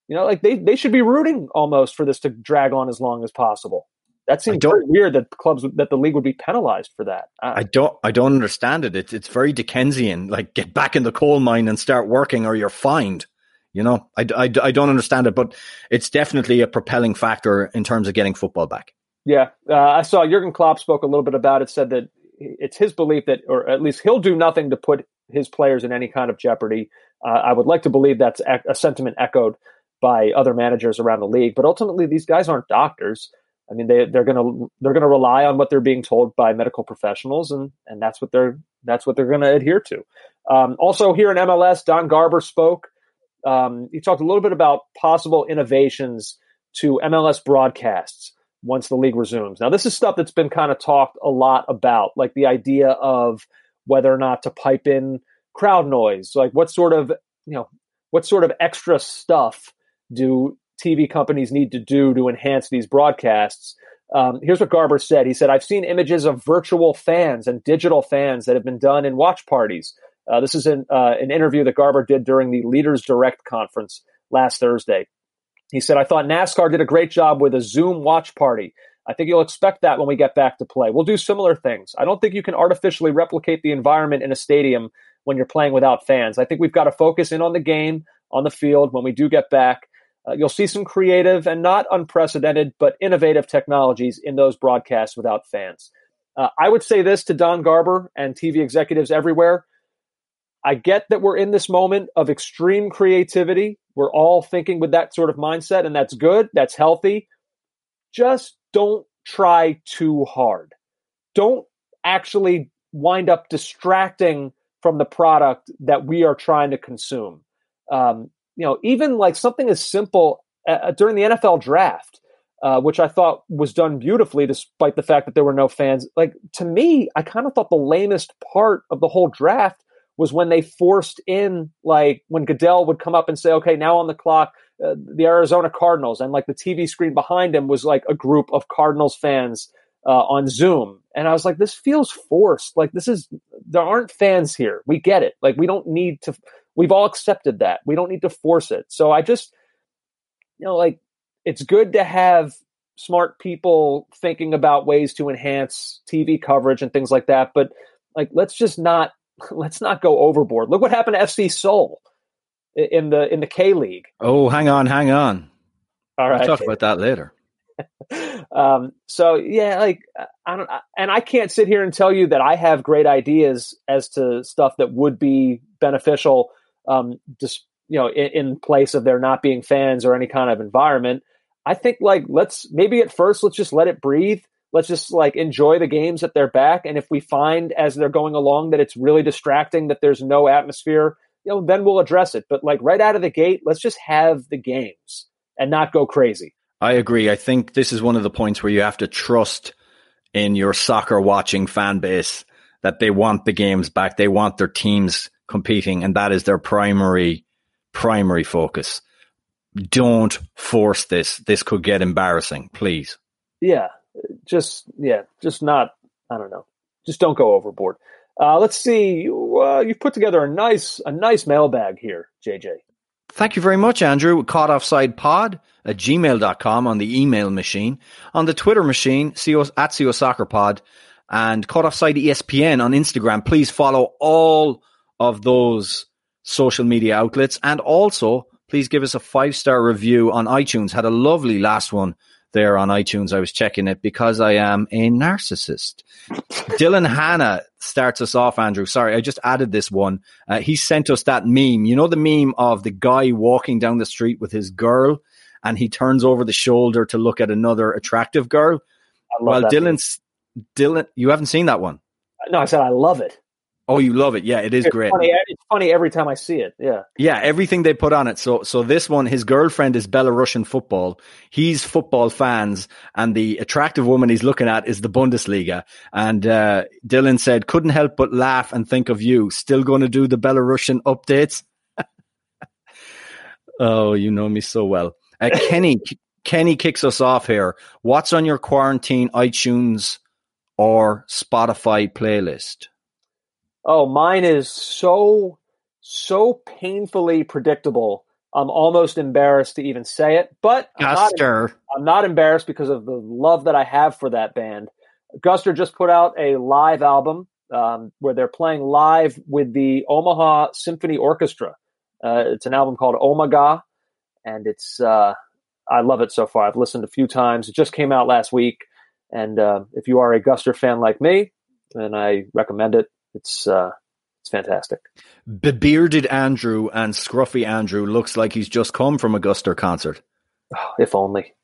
You know, like they, they should be rooting almost for this to drag on as long as possible. That seems very weird that clubs that the league would be penalized for that. Uh, I don't I don't understand it. It's it's very Dickensian, like get back in the coal mine and start working or you're fined. You know, I, I, I don't understand it, but it's definitely a propelling factor in terms of getting football back. Yeah, uh, I saw Jurgen Klopp spoke a little bit about it, said that it's his belief that, or at least he'll do nothing to put his players in any kind of jeopardy. Uh, I would like to believe that's a sentiment echoed by other managers around the league, but ultimately these guys aren't doctors. I mean, they they're gonna they're gonna rely on what they're being told by medical professionals, and and that's what they're that's what they're gonna adhere to. Um, also, here in M L S, Don Garber spoke. Um, he talked a little bit about possible innovations to M L S broadcasts once the league resumes. Now, this is stuff that's been kind of talked a lot about, like the idea of whether or not to pipe in crowd noise, like what sort of you know what sort of extra stuff do T V companies need to do to enhance these broadcasts. Um, here's what Garber said. He said, I've seen images of virtual fans and digital fans that have been done in watch parties. Uh, this is an, uh, an interview that Garber did during the Leaders Direct conference last Thursday. He said, I thought NASCAR did a great job with a Zoom watch party. I think you'll expect that when we get back to play. We'll do similar things. I don't think you can artificially replicate the environment in a stadium when you're playing without fans. I think we've got to focus in on the game, on the field, when we do get back. Uh, you'll see some creative and not unprecedented, but innovative technologies in those broadcasts without fans. Uh, I would say this to Don Garber and T V executives everywhere. I get that we're in this moment of extreme creativity. We're all thinking with that sort of mindset, and that's good. That's healthy. Just don't try too hard. Don't actually wind up distracting from the product that we are trying to consume. Um, You know, even like something as simple uh, during the N F L draft, uh, which I thought was done beautifully despite the fact that there were no fans. Like, to me, I kind of thought the lamest part of the whole draft was when they forced in, like, when Goodell would come up and say, okay, now on the clock, uh, the Arizona Cardinals. And, like, the T V screen behind him was, like, a group of Cardinals fans uh, on Zoom. And I was like, this feels forced. Like, this is – there aren't fans here. We get it. Like, we don't need to – we've all accepted that. We don't need to force it. So I just – you know, like, it's good to have smart people thinking about ways to enhance T V coverage and things like that. But, like, let's just not – Let's not go overboard. Look what happened to F C Seoul in the in the K League. Oh, hang on, hang on. All right, we'll talk about that later. um, so yeah, like I don't, and I can't sit here and tell you that I have great ideas as to stuff that would be beneficial, um, just you know, in, in place of there not being fans or any kind of environment. I think like let's maybe at first let's just let it breathe. Let's just like enjoy the games at their back. And if we find as they're going along that it's really distracting, that there's no atmosphere, you know, then we'll address it. But like right out of the gate, let's just have the games and not go crazy. I agree. I think this is one of the points where you have to trust in your soccer watching fan base that they want the games back. They want their teams competing, and that is their primary, primary focus. Don't force this. This could get embarrassing, please. Yeah. Just, yeah, just not, I don't know. Just don't go overboard. Uh, let's see. You, uh, you've put together a nice a nice mailbag here, J J. Thank you very much, Andrew. Caught Offside Pod at gmail dot com on the email machine. On the Twitter machine, C O, at C O Soccer Pod, and Caught Offside E S P N on Instagram. Please follow all of those social media outlets. And also, please give us a five-star review on iTunes. Had a lovely last one there on iTunes. I was checking it because I am a narcissist. Dylan Hanna starts us off, Andrew. Sorry, I just added this one. Uh, he sent us that meme. You know the meme of the guy walking down the street with his girl and he turns over the shoulder to look at another attractive girl? I love well, Dylan's meme. Dylan, you haven't seen that one? No, I said I love it. Oh, you love it. Yeah, it is it's great. Funny. It's funny every time I see it. Yeah. Yeah, everything they put on it. So so this one, his girlfriend is Belarusian football. He's football fans, and the attractive woman he's looking at is the Bundesliga. And uh, Dylan said, couldn't help but laugh and think of you. Still going to do the Belarusian updates? Oh, you know me so well. Uh, Kenny, Kenny kicks us off here. What's on your quarantine iTunes or Spotify playlist? Oh, mine is so, so painfully predictable. I'm almost embarrassed to even say it, but I'm not, I'm not embarrassed because of the love that I have for that band. Guster just put out a live album um, where they're playing live with the Omaha Symphony Orchestra. Uh, it's an album called Omaga, and it's uh, I love it so far. I've listened a few times. It just came out last week, and uh, if you are a Guster fan like me, then I recommend it. It's uh, it's fantastic. Bearded Andrew and scruffy Andrew looks like he's just come from a Guster concert. Oh, if only.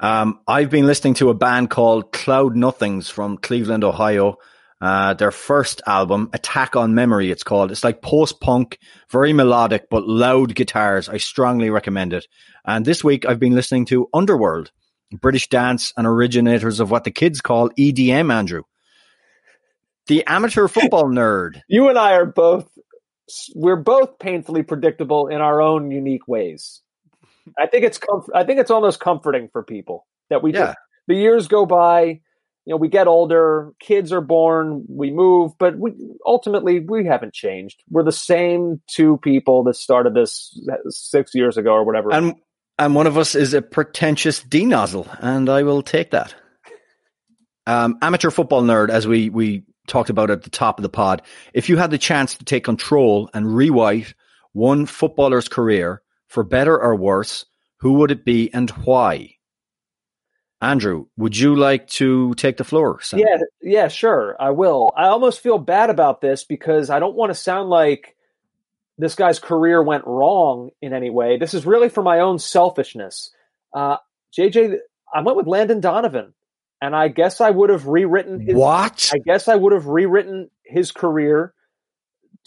Um, I've been listening to a band called Cloud Nothings from Cleveland, Ohio. Uh, their first album, Attack on Memory, it's called. It's like post-punk, very melodic, but loud guitars. I strongly recommend it. And this week I've been listening to Underworld, British dance and originators of what the kids call E D M, Andrew. The amateur football nerd. You and I are both, we're both painfully predictable in our own unique ways. I think it's, comf- I think it's almost comforting for people that we, yeah. The years go by, you know, we get older, kids are born, we move, but we ultimately we haven't changed. We're the same two people that started this six years ago or whatever. And, and one of us is a pretentious D nozzle, and I will take that. Um, amateur football nerd, as we, we, talked about at the top of the pod. If you had the chance to take control and rewrite one footballer's career for better or worse, who would it be and why? Andrew, would you like to take the floor? Sam? Yeah, yeah, sure. I will. I almost feel bad about this because I don't want to sound like this guy's career went wrong in any way. This is really for my own selfishness. Uh, J J, I went with Landon Donovan. And I guess I would have rewritten his, what? I guess I would have rewritten his career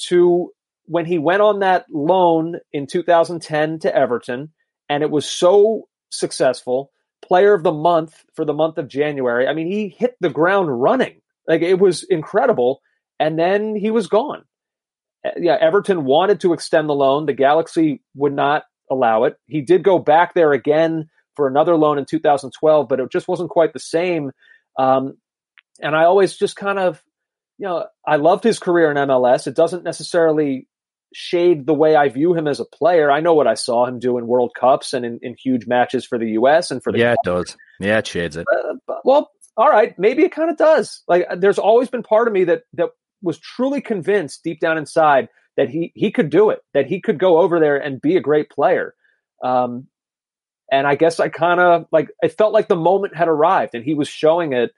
to when he went on that loan in two thousand ten to Everton, and it was so successful player of the month for the month of January. I mean, he hit the ground running. Like, it was incredible. And then he was gone. Yeah, Everton wanted to extend the loan. The Galaxy would not allow it. He did go back there again for another loan in two thousand twelve, but it just wasn't quite the same. Um, and I always just kind of, you know, I loved his career in M L S. It doesn't necessarily shade the way I view him as a player. I know what I saw him do in World Cups and in, in huge matches for the U S and for the yeah, country. It does. Yeah, it shades it. Uh, but, well, all right, maybe it kind of does. Like, there's always been part of me that that was truly convinced deep down inside that he he could do it, that he could go over there and be a great player. Um, and I guess I kind of like it felt like the moment had arrived and he was showing it,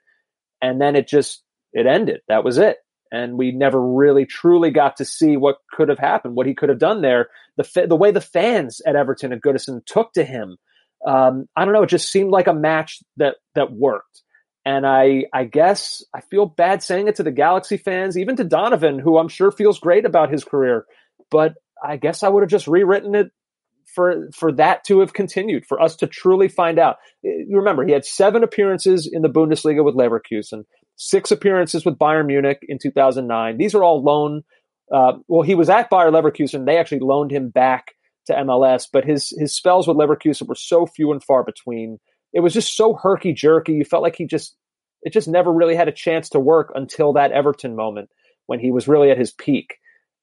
and then it just it ended. That was it. And we never really truly got to see what could have happened, what he could have done there, the fa- the way the fans at Everton and Goodison took to him. Um, I don't know. It just seemed like a match that that worked. And I, I guess I feel bad saying it to the Galaxy fans, even to Donovan, who I'm sure feels great about his career. But I guess I would have just rewritten it for for that to have continued, for us to truly find out. You remember, he had seven appearances in the Bundesliga with Leverkusen, six appearances with Bayern Munich in two thousand nine. These are all loan. Uh, well, he was at Bayer Leverkusen. They actually loaned him back to M L S. But his his spells with Leverkusen were so few and far between. It was just so herky-jerky. You felt like he just – it just never really had a chance to work until that Everton moment when he was really at his peak.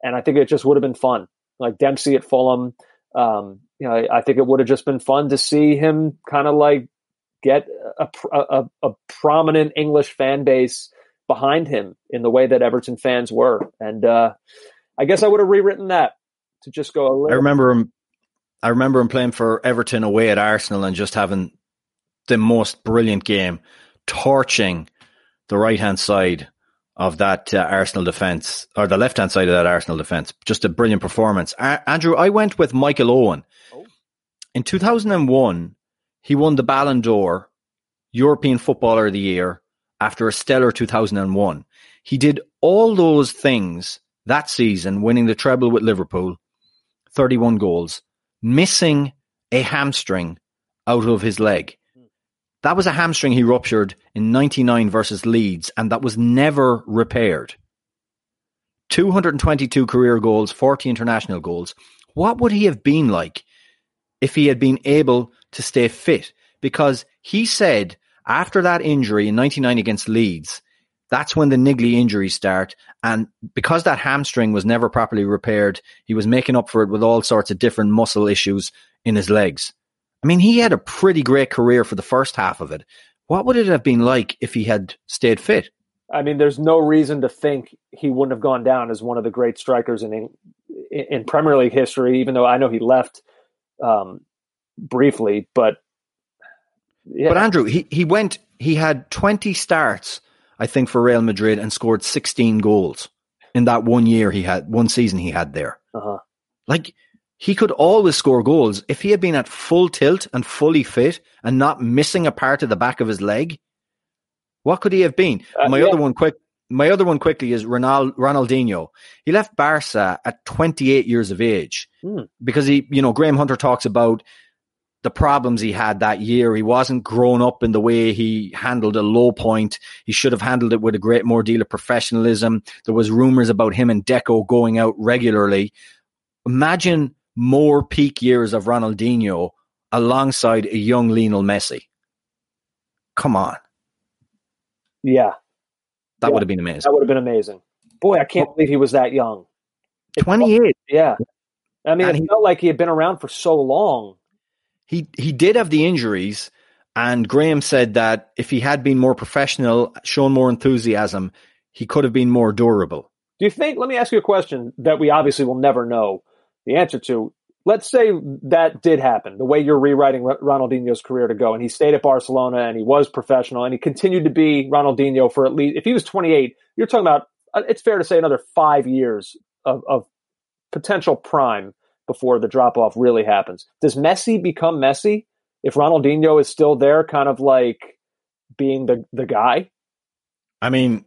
And I think it just would have been fun. Like Dempsey at Fulham, um, you know, I think it would have just been fun to see him kind of like get a, a, a prominent English fan base behind him in the way that Everton fans were. And uh, I guess I would have rewritten that to just go a little – I remember him. I remember him playing for Everton away at Arsenal and just having – the most brilliant game, torching the right-hand side of that uh, Arsenal defence, or the left-hand side of that Arsenal defence. Just a brilliant performance. A- Andrew, I went with Michael Owen. Oh. In two thousand one, he won the Ballon d'Or, European Footballer of the Year, after a stellar two thousand one. He did all those things that season, winning the treble with Liverpool, thirty-one goals, missing a hamstring out of his leg. That was a hamstring he ruptured in ninety-nine versus Leeds, and that was never repaired. two hundred twenty-two career goals, forty international goals. What would he have been like if he had been able to stay fit? Because he said after that injury in ninety-nine against Leeds, that's when the niggly injuries start. And because that hamstring was never properly repaired, he was making up for it with all sorts of different muscle issues in his legs. I mean, he had a pretty great career for the first half of it. What would it have been like if he had stayed fit? I mean, there's no reason to think he wouldn't have gone down as one of the great strikers in in Premier League history, even though I know he left um, briefly. But yeah. But Andrew, he, he went, he had twenty starts, I think, for Real Madrid and scored sixteen goals in that one year he had, one season he had there. Uh-huh. Like, he could always score goals. If he had been at full tilt and fully fit and not missing a part of the back of his leg, what could he have been? Uh, my yeah. other one quick. My other one quickly is Ronald, Ronaldinho. He left Barca at twenty-eight years of age mm. because he, you know, Graham Hunter talks about the problems he had that year. He wasn't grown up in the way he handled a low point. He should have handled it with a great more deal of professionalism. There was rumors about him and Deco going out regularly. Imagine more peak years of Ronaldinho alongside a young Lionel Messi. Come on. Yeah. That yeah. would have been amazing. That would have been amazing. Boy, I can't believe he was that young. It twenty-eight. Was, yeah. I mean, and it he, felt like he had been around for so long. He he did have the injuries, and Graham said that if he had been more professional, shown more enthusiasm, he could have been more durable. Do you think, let me ask you a question that we obviously will never know the answer to. Let's say that did happen, the way you're rewriting Ronaldinho's career to go, and he stayed at Barcelona and he was professional and he continued to be Ronaldinho for at least, if he was twenty-eight, you're talking about, it's fair to say, another five years of, of potential prime before the drop-off really happens. Does Messi become Messi if Ronaldinho is still there, kind of like being the, the guy? I mean,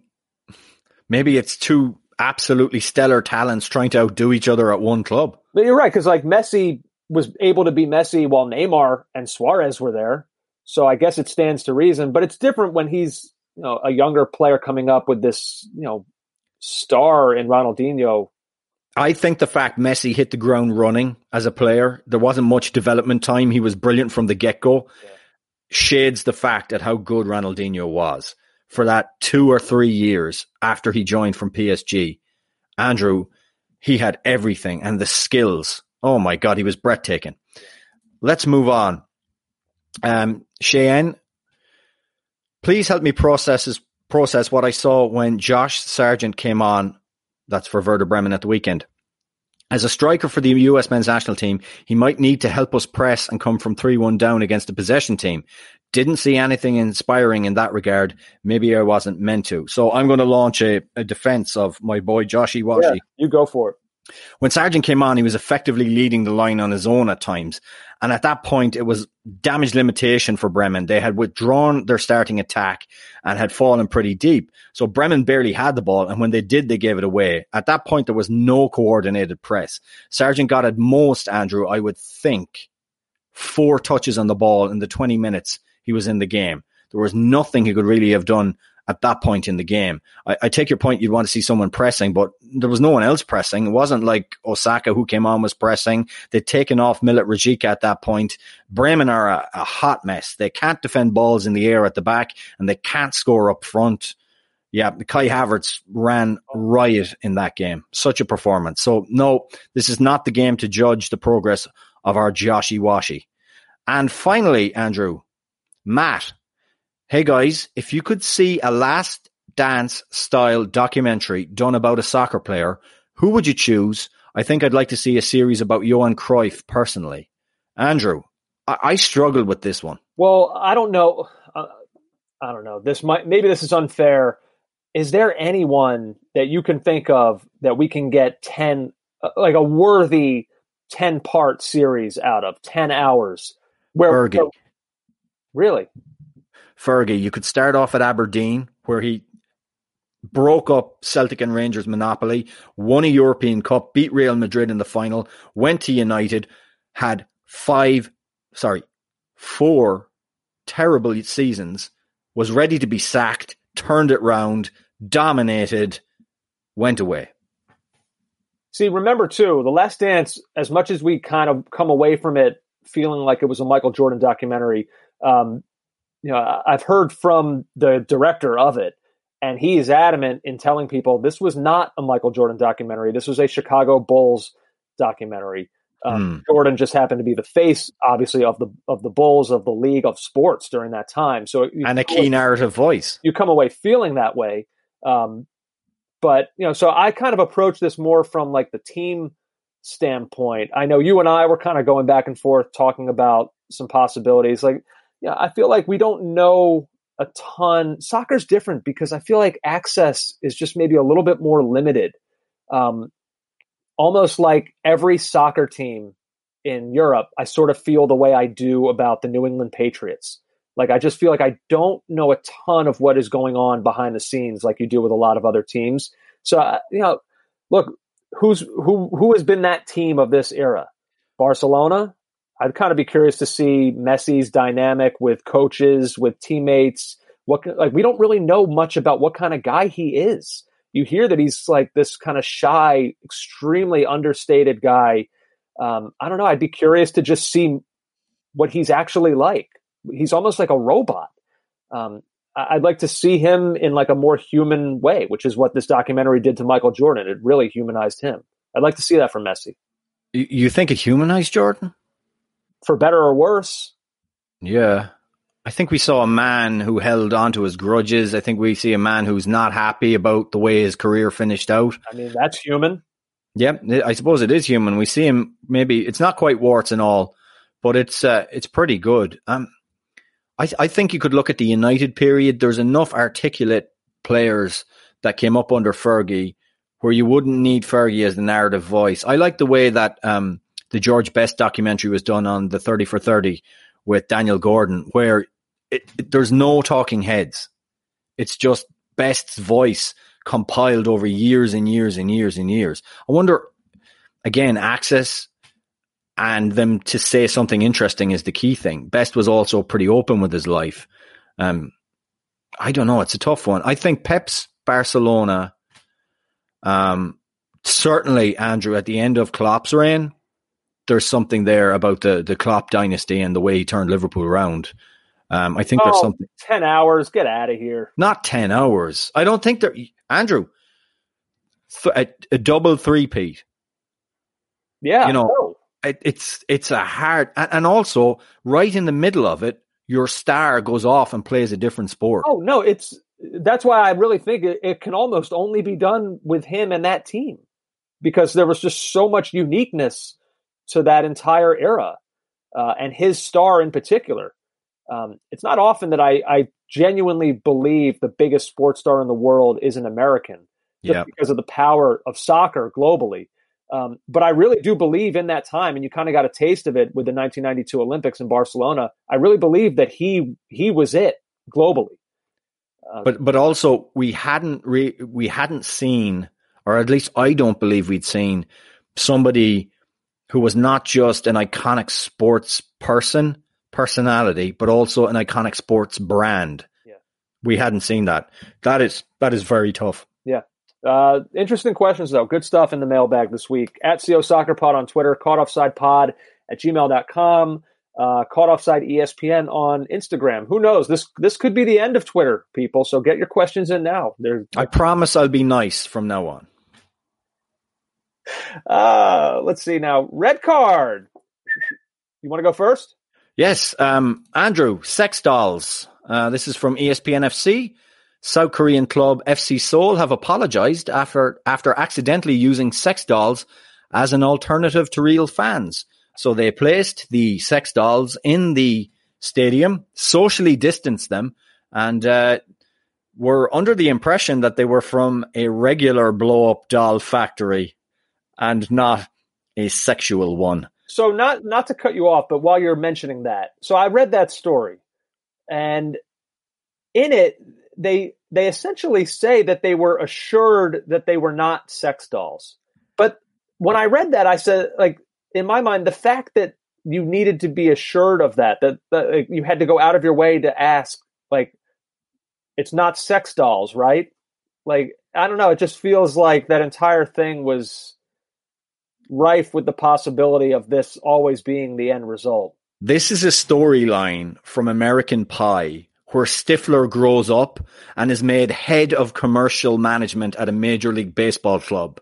maybe it's too... absolutely stellar talents trying to outdo each other at one club. But you're right, because like Messi was able to be Messi while Neymar and Suarez were there. So I guess it stands to reason, but it's different when he's, you know, a younger player coming up with this, you know, star in Ronaldinho. I think the fact Messi hit the ground running as a player, there wasn't much development time. He was brilliant from the get-go. Yeah. Shades the fact at how good Ronaldinho was for that two or three years after he joined from P S G. Andrew, he had everything and the skills. Oh my God, he was breathtaking. Let's move on. Um, Cheyenne, please help me process, process what I saw when Josh Sargent came on, that's for Werder Bremen at the weekend. As a striker for the U S men's national team, he might need to help us press and come from three one down against a possession team. Didn't see anything inspiring in that regard. Maybe I wasn't meant to. So I'm going to launch a, a defense of my boy Joshy Washy. Yeah, you go for it. When Sargent came on, he was effectively leading the line on his own at times. And at that point, it was damage limitation for Bremen. They had withdrawn their starting attack and had fallen pretty deep. So Bremen barely had the ball. And when they did, they gave it away. At that point, there was no coordinated press. Sargent got at most, Andrew, I would think, four touches on the ball in the twenty minutes he was in the game. There was nothing he could really have done at that point in the game. I, I take your point, you'd want to see someone pressing, but there was no one else pressing. It wasn't like Osaka, who came on, was pressing. They'd taken off Milit Rijeka at that point. Bremen are a, a hot mess. They can't defend balls in the air at the back, and they can't score up front. Yeah, Kai Havertz ran riot in that game. Such a performance. So, no, this is not the game to judge the progress of our Joshy Washy. And finally, Andrew, Matt, hey guys, if you could see a Last Dance style documentary done about a soccer player, who would you choose? I think I'd like to see a series about Johan Cruyff personally. Andrew, I, I struggled with this one. Well, I don't know. Uh, I don't know. This might, maybe this is unfair. Is there anyone that you can think of that we can get ten, like a worthy ten part series out of ten hours? Where, Berge. Where, really? Fergie, you could start off at Aberdeen, where he broke up Celtic and Rangers' monopoly, won a European Cup, beat Real Madrid in the final, went to United, had five, sorry, four terrible seasons, was ready to be sacked, turned it round, dominated, went away. See, remember too, The Last Dance, as much as we kind of come away from it feeling like it was a Michael Jordan documentary, um, you know, I've heard from the director of it, and he is adamant in telling people this was not a Michael Jordan documentary. This was a Chicago Bulls documentary. Um, mm. Jordan just happened to be the face, obviously, of the of the Bulls, of the league, of sports during that time. So, and a key narrative voice. You come away feeling that way. Um, but, you know, so I kind of approach this more from like the team standpoint. I know you and I were kind of going back and forth talking about some possibilities, like, yeah, I feel like we don't know a ton. Soccer's different because I feel like access is just maybe a little bit more limited. Um, almost like every soccer team in Europe, I sort of feel the way I do about the New England Patriots. Like, I just feel like I don't know a ton of what is going on behind the scenes like you do with a lot of other teams. So, uh, you know, look, who's who, who has been that team of this era? Barcelona? I'd kind of be curious to see Messi's dynamic with coaches, with teammates. What, like, we don't really know much about what kind of guy he is. You hear that he's like this kind of shy, extremely understated guy. Um, I don't know. I'd be curious to just see what he's actually like. He's almost like a robot. Um, I'd like to see him in like a more human way, which is what this documentary did to Michael Jordan. It really humanized him. I'd like to see that from Messi. You think it humanized Jordan? For better or worse. Yeah. I think we saw a man who held on to his grudges. I think we see a man who's not happy about the way his career finished out. I mean, that's human. Yeah, I suppose it is human. We see him, maybe it's not quite warts and all, but it's uh, it's pretty good. Um, I, I think you could look at the United period. There's enough articulate players that came up under Fergie where you wouldn't need Fergie as the narrative voice. I like the way that... Um, The George Best documentary was done on the thirty for thirty with Daniel Gordon, where it, it, there's no talking heads. It's just Best's voice compiled over years and years and years and years. I wonder, again, access and them to say something interesting is the key thing. Best was also pretty open with his life. Um, I don't know. It's a tough one. I think Pep's Barcelona, um, certainly, Andrew, at the end of Klopp's reign, there's something there about the, the Klopp dynasty and the way he turned Liverpool around. Um, I think oh, there's something. ten hours. Get out of here. Not ten hours. I don't think there. Andrew, th- a, a double three-peat. Yeah. You know, no. it, it's, it's a hard. And, and also, right in the middle of it, your star goes off and plays a different sport. Oh, no, it's that's why I really think it, it can almost only be done with him and that team, because there was just so much uniqueness to that entire era, uh, and his star in particular. Um, it's not often that I, I genuinely believe the biggest sports star in the world is an American, just yep. because of the power of soccer globally. Um, but I really do believe in that time, and you kind of got a taste of it with the nineteen ninety-two Olympics in Barcelona. I really believe that he he was it globally. Uh, but but also we hadn't re- we hadn't seen, or at least I don't believe we'd seen, somebody who was not just an iconic sports person personality, but also an iconic sports brand. Yeah. We hadn't seen that. That is that is very tough. Yeah. Uh, interesting questions, though. Good stuff in the mailbag this week. At C O Soccer Pod on Twitter, Caught Offside Pod at gmail dot com, uh, Caught Offside E S P N on Instagram. Who knows? This this could be the end of Twitter, people, so get your questions in now. They're- I promise I'll be nice from now on. Uh, let's see now. Red card. You want to go first? Yes. Um, Andrew, sex dolls. Uh, this is from E S P N F C. South Korean club F C Seoul have apologized after after accidentally using sex dolls as an alternative to real fans. So they placed the sex dolls in the stadium, socially distanced them, and uh, were under the impression that they were from a regular blow-up doll factory and not a sexual one. So not not to cut you off, but while you're mentioning that, so I read that story, and in it, They they essentially say that they were assured that they were not sex dolls. But when I read that, I said, like, in my mind, the fact that you needed to be assured of that, that, that you had to go out of your way to ask, like, it's not sex dolls, right? Like, I don't know. It just feels like that entire thing was rife with the possibility of this always being the end result. This is a storyline from American Pie, where Stifler grows up and is made head of commercial management at a Major League Baseball club.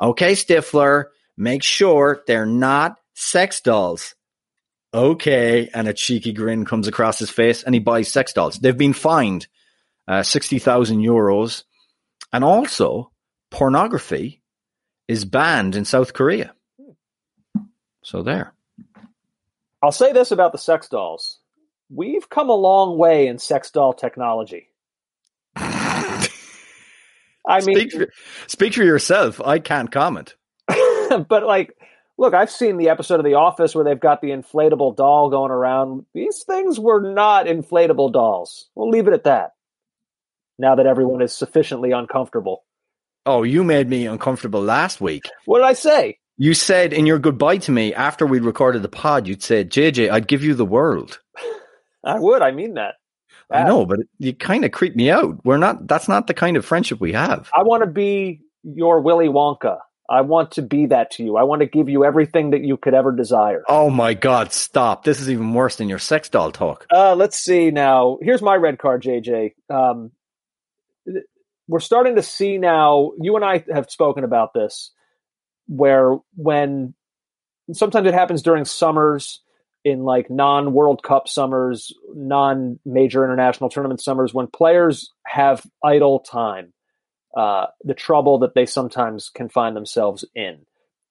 Okay, Stifler, make sure they're not sex dolls. Okay, and a cheeky grin comes across his face and he buys sex dolls. They've been fined uh, sixty thousand euros. And also, pornography is banned in South Korea. So there. I'll say this about the sex dolls. We've come a long way in sex doll technology. I mean, speak for, speak for yourself. I can't comment. But like, look, I've seen the episode of The Office where they've got the inflatable doll going around. These things were not inflatable dolls. We'll leave it at that. Now that everyone is sufficiently uncomfortable. Oh, you made me uncomfortable last week. What did I say? You said in your goodbye to me after we recorded the pod, you'd said, J J, I'd give you the world. I would. I mean that. that. I know, but you kind of creep me out. We're not. That's not the kind of friendship we have. I want to be your Willy Wonka. I want to be that to you. I want to give you everything that you could ever desire. Oh my God! Stop. This is even worse than your sex doll talk. Uh, let's see now. Here's my red card, J J. Um, we're starting to see now. You and I have spoken about this, where when sometimes it happens during summers. In like non-World Cup summers, non-major international tournament summers, when players have idle time, uh, the trouble that they sometimes can find themselves in.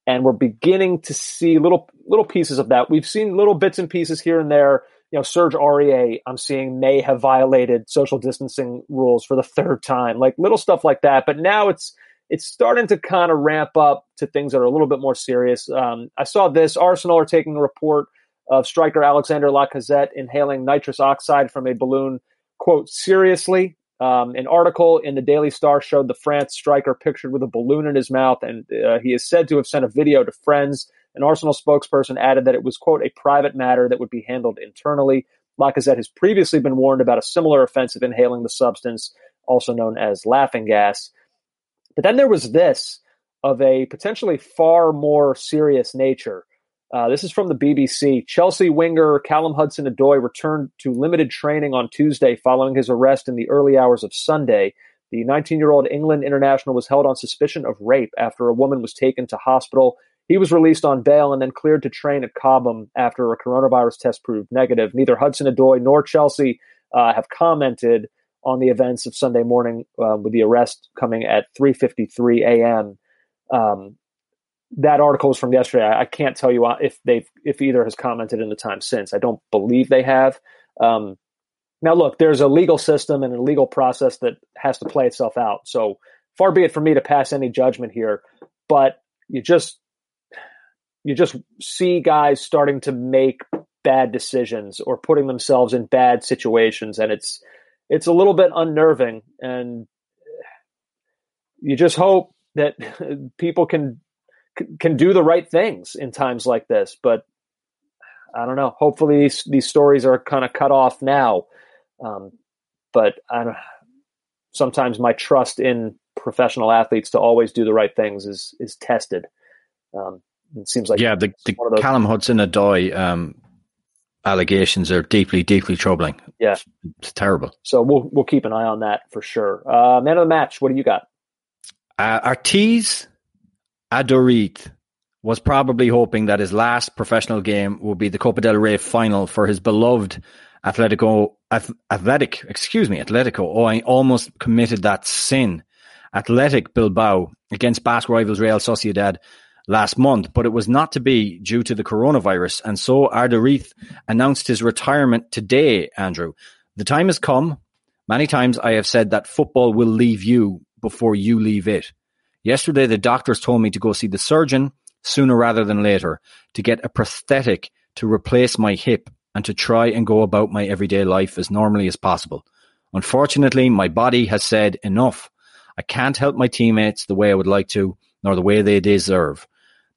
And we're beginning to see little little pieces of that. We've seen little bits and pieces here and there. You know, Serge Aurier, I'm seeing, may have violated social distancing rules for the third time. Like little stuff like that. But now it's It's starting to kind of ramp up to things that are a little bit more serious. Um, I saw this. Arsenal are taking a report of striker Alexander Lacazette inhaling nitrous oxide from a balloon, quote, seriously. Um, an article in the Daily Star showed the France striker pictured with a balloon in his mouth, and uh, he is said to have sent a video to friends An Arsenal spokesperson added that it was, quote, a private matter that would be handled internally. Lacazette has previously been warned about a similar offense of inhaling the substance, also known as laughing gas. But then there was this of a potentially far more serious nature. Uh, this is from the B B C. Chelsea winger Callum Hudson-Odoi returned to limited training on Tuesday following his arrest in the early hours of Sunday. The nineteen-year-old England international was held on suspicion of rape after a woman was taken to hospital. He was released on bail and then cleared to train at Cobham after a coronavirus test proved negative. Neither Hudson-Odoi nor Chelsea uh, have commented on the events of Sunday morning, uh, with the arrest coming at three fifty-three a.m. Um, that article is from yesterday. I, I can't tell you if they've, if either has commented in the time since. I don't believe they have. Um, now, look, there's a legal system and a legal process that has to play itself out. So far be it for me to pass any judgment here, but you just you just see guys starting to make bad decisions or putting themselves in bad situations, and it's it's a little bit unnerving. And you just hope that people can can do the right things in times like this. But I don't know. Hopefully these, these stories are kind of cut off now. Um, but I don't, sometimes my trust in professional athletes to always do the right things is is tested. Um, it seems like yeah, the, the Callum Hudson-Odoi um, allegations are deeply, deeply troubling. Yeah, it's, it's terrible. So we'll we'll keep an eye on that for sure. Uh, man of the match, what do you got? Uh, Artiz Adorit was probably hoping that his last professional game would be the Copa del Rey final for his beloved Atletico, Athletic, excuse me, Atletico. Oh, I almost committed that sin. Athletic Bilbao against Basque rivals Real Sociedad last month, but it was not to be due to the coronavirus. And so Adorit announced his retirement today, Andrew. The time has come. Many times I have said that football will leave you before you leave it. Yesterday, the doctors told me to go see the surgeon sooner rather than later to get a prosthetic to replace my hip and to try and go about my everyday life as normally as possible. Unfortunately, my body has said enough. I can't help my teammates the way I would like to, nor the way they deserve.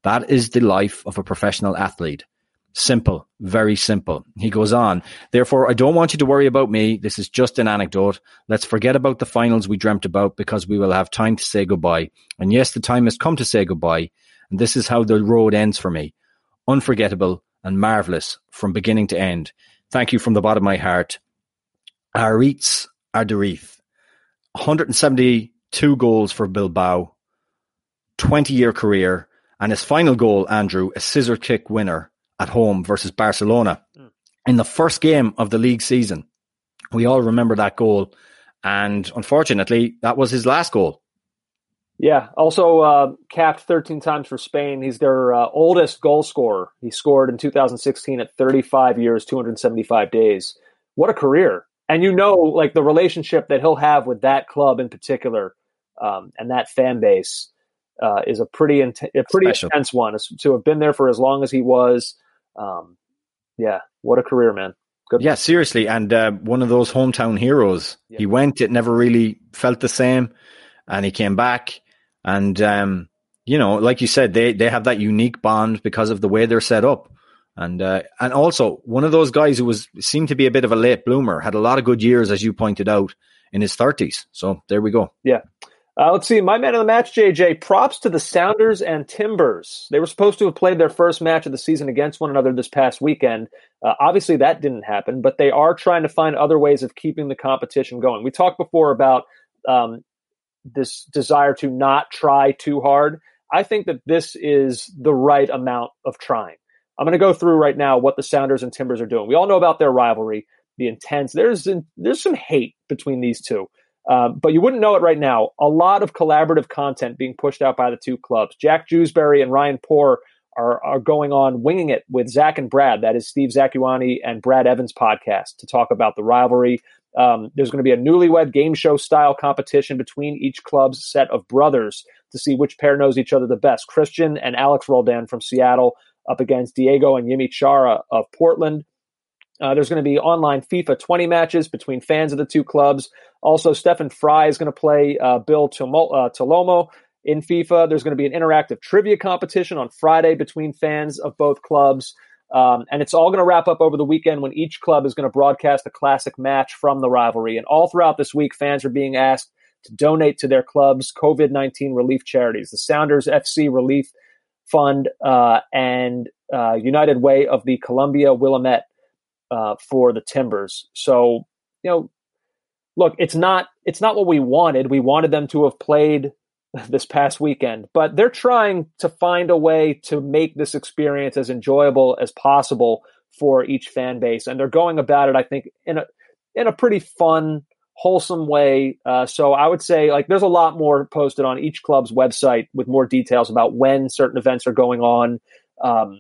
That is the life of a professional athlete. Simple, very simple. He goes on, therefore, I don't want you to worry about me. This is just an anecdote. Let's forget about the finals we dreamt about because we will have time to say goodbye. And yes, the time has come to say goodbye. And this is how the road ends for me. Unforgettable and marvelous from beginning to end. Thank you from the bottom of my heart. Aritz Adarith, one hundred seventy-two goals for Bilbao, twenty-year career. And his final goal, Andrew, a scissor kick winner at home versus Barcelona in the first game of the league season. We all remember that goal. And unfortunately, that was his last goal. Yeah. Also uh, capped thirteen times for Spain. He's their uh, oldest goal scorer. He scored in two thousand sixteen at thirty-five years, two hundred seventy-five days. What a career. And you know, like the relationship that he'll have with that club in particular um, and that fan base uh, is a pretty, in- a pretty intense one. It's, to have been there for as long as he was. Um, yeah, what a career, man. Good. Yeah, seriously. And uh, one of those hometown heroes. Yeah. He went, it never really felt the same. And he came back. And, um, you know, like you said, they, they have that unique bond because of the way they're set up. And uh, and also, one of those guys who was seemed to be a bit of a late bloomer, had a lot of good years, as you pointed out, in his thirties. So there we go. Yeah. Uh, let's see. My man of the match, J J, props to the Sounders and Timbers. They were supposed to have played their first match of the season against one another this past weekend. Uh, obviously, that didn't happen, but they are trying to find other ways of keeping the competition going. We talked before about um, this desire to not try too hard. I think that this is the right amount of trying. I'm going to go through right now what the Sounders and Timbers are doing. We all know about their rivalry, the intense. There's, there's some hate between these two. Um, but you wouldn't know it right now. A lot of collaborative content being pushed out by the two clubs. Jack Jewsbury and Ryan Poore are, are going on Winging It with Zach and Brad. That is Steve Zakuani and Brad Evans' podcast to talk about the rivalry. Um, there's going to be a newlywed game show style competition between each club's set of brothers to see which pair knows each other the best. Christian and Alex Roldan from Seattle up against Diego and Yemi Chara of Portland. Uh, there's going to be online FIFA twenty matches between fans of the two clubs. Also, Stefan Fry is going to play uh, Bill Tolomo in FIFA. There's going to be an interactive trivia competition on Friday between fans of both clubs. Um, and it's all going to wrap up over the weekend when each club is going to broadcast a classic match from the rivalry. And all throughout this week, fans are being asked to donate to their club's COVID nineteen relief charities, the Sounders F C Relief Fund uh, and uh, United Way of the Columbia Willamette uh, for the Timbers. So, you know, look, it's not it's not what we wanted. We wanted them to have played this past weekend, but they're trying to find a way to make this experience as enjoyable as possible for each fan base. And they're going about it, I think, in a, in a pretty fun, wholesome way. Uh, so I would say, like, there's a lot more posted on each club's website with more details about when certain events are going on. Um,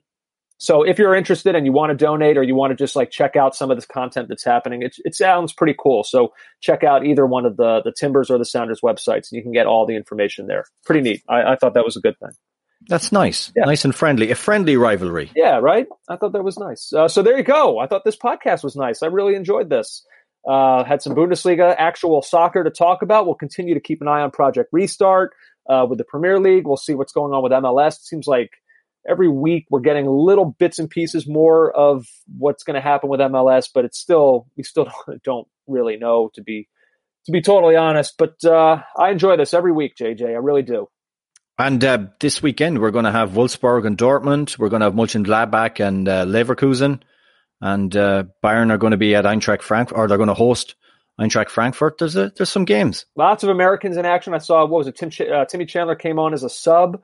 so if you're interested and you want to donate, or you want to just like check out some of this content that's happening, it, it sounds pretty cool. So check out either one of the, the Timbers or the Sounders websites, and you can get all the information there. Pretty neat. I, I thought that was a good thing. That's nice. Yeah. Nice and friendly. A friendly rivalry. Yeah, right? I thought that was nice. Uh, so there you go. I thought this podcast was nice. I really enjoyed this. Uh, had some Bundesliga actual soccer to talk about. We'll continue to keep an eye on Project Restart uh, with the Premier League. We'll see what's going on with M L S. It seems like every week we're getting little bits and pieces more of what's going to happen with M L S, but it's still we still don't really know, to be to be totally honest. But uh, I enjoy this every week, J J. I really do. And uh, this weekend we're going to have Wolfsburg and Dortmund. We're going to have Mönchengladbach and uh, Leverkusen. And uh, Bayern are going to be at Eintracht Frankfurt, or they're going to host Eintracht Frankfurt. There's a, there's some games. Lots of Americans in action. I saw, what was it, Tim Ch- uh, Timmy Chandler came on as a sub,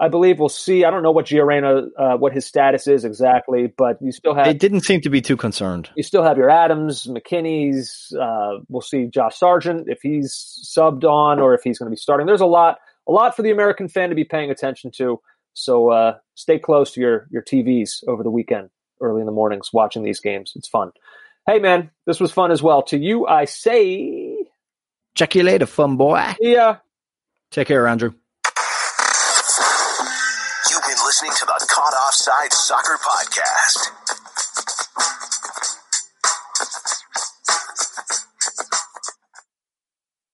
I believe. We'll see. I don't know what Giorena, uh, what his status is exactly, but you still have... They didn't seem to be too concerned. You still have your Adams, McKinney's. Uh, we'll see Josh Sargent, if he's subbed on or if he's going to be starting. There's a lot, a lot for the American fan to be paying attention to. So uh, stay close to your your T Vs over the weekend, early in the mornings, watching these games. It's fun. Hey, man, this was fun as well. To you, I say... Check you later, fun boy. Yeah. Take care, Andrew. You've been listening to the Caught Offside Soccer Podcast.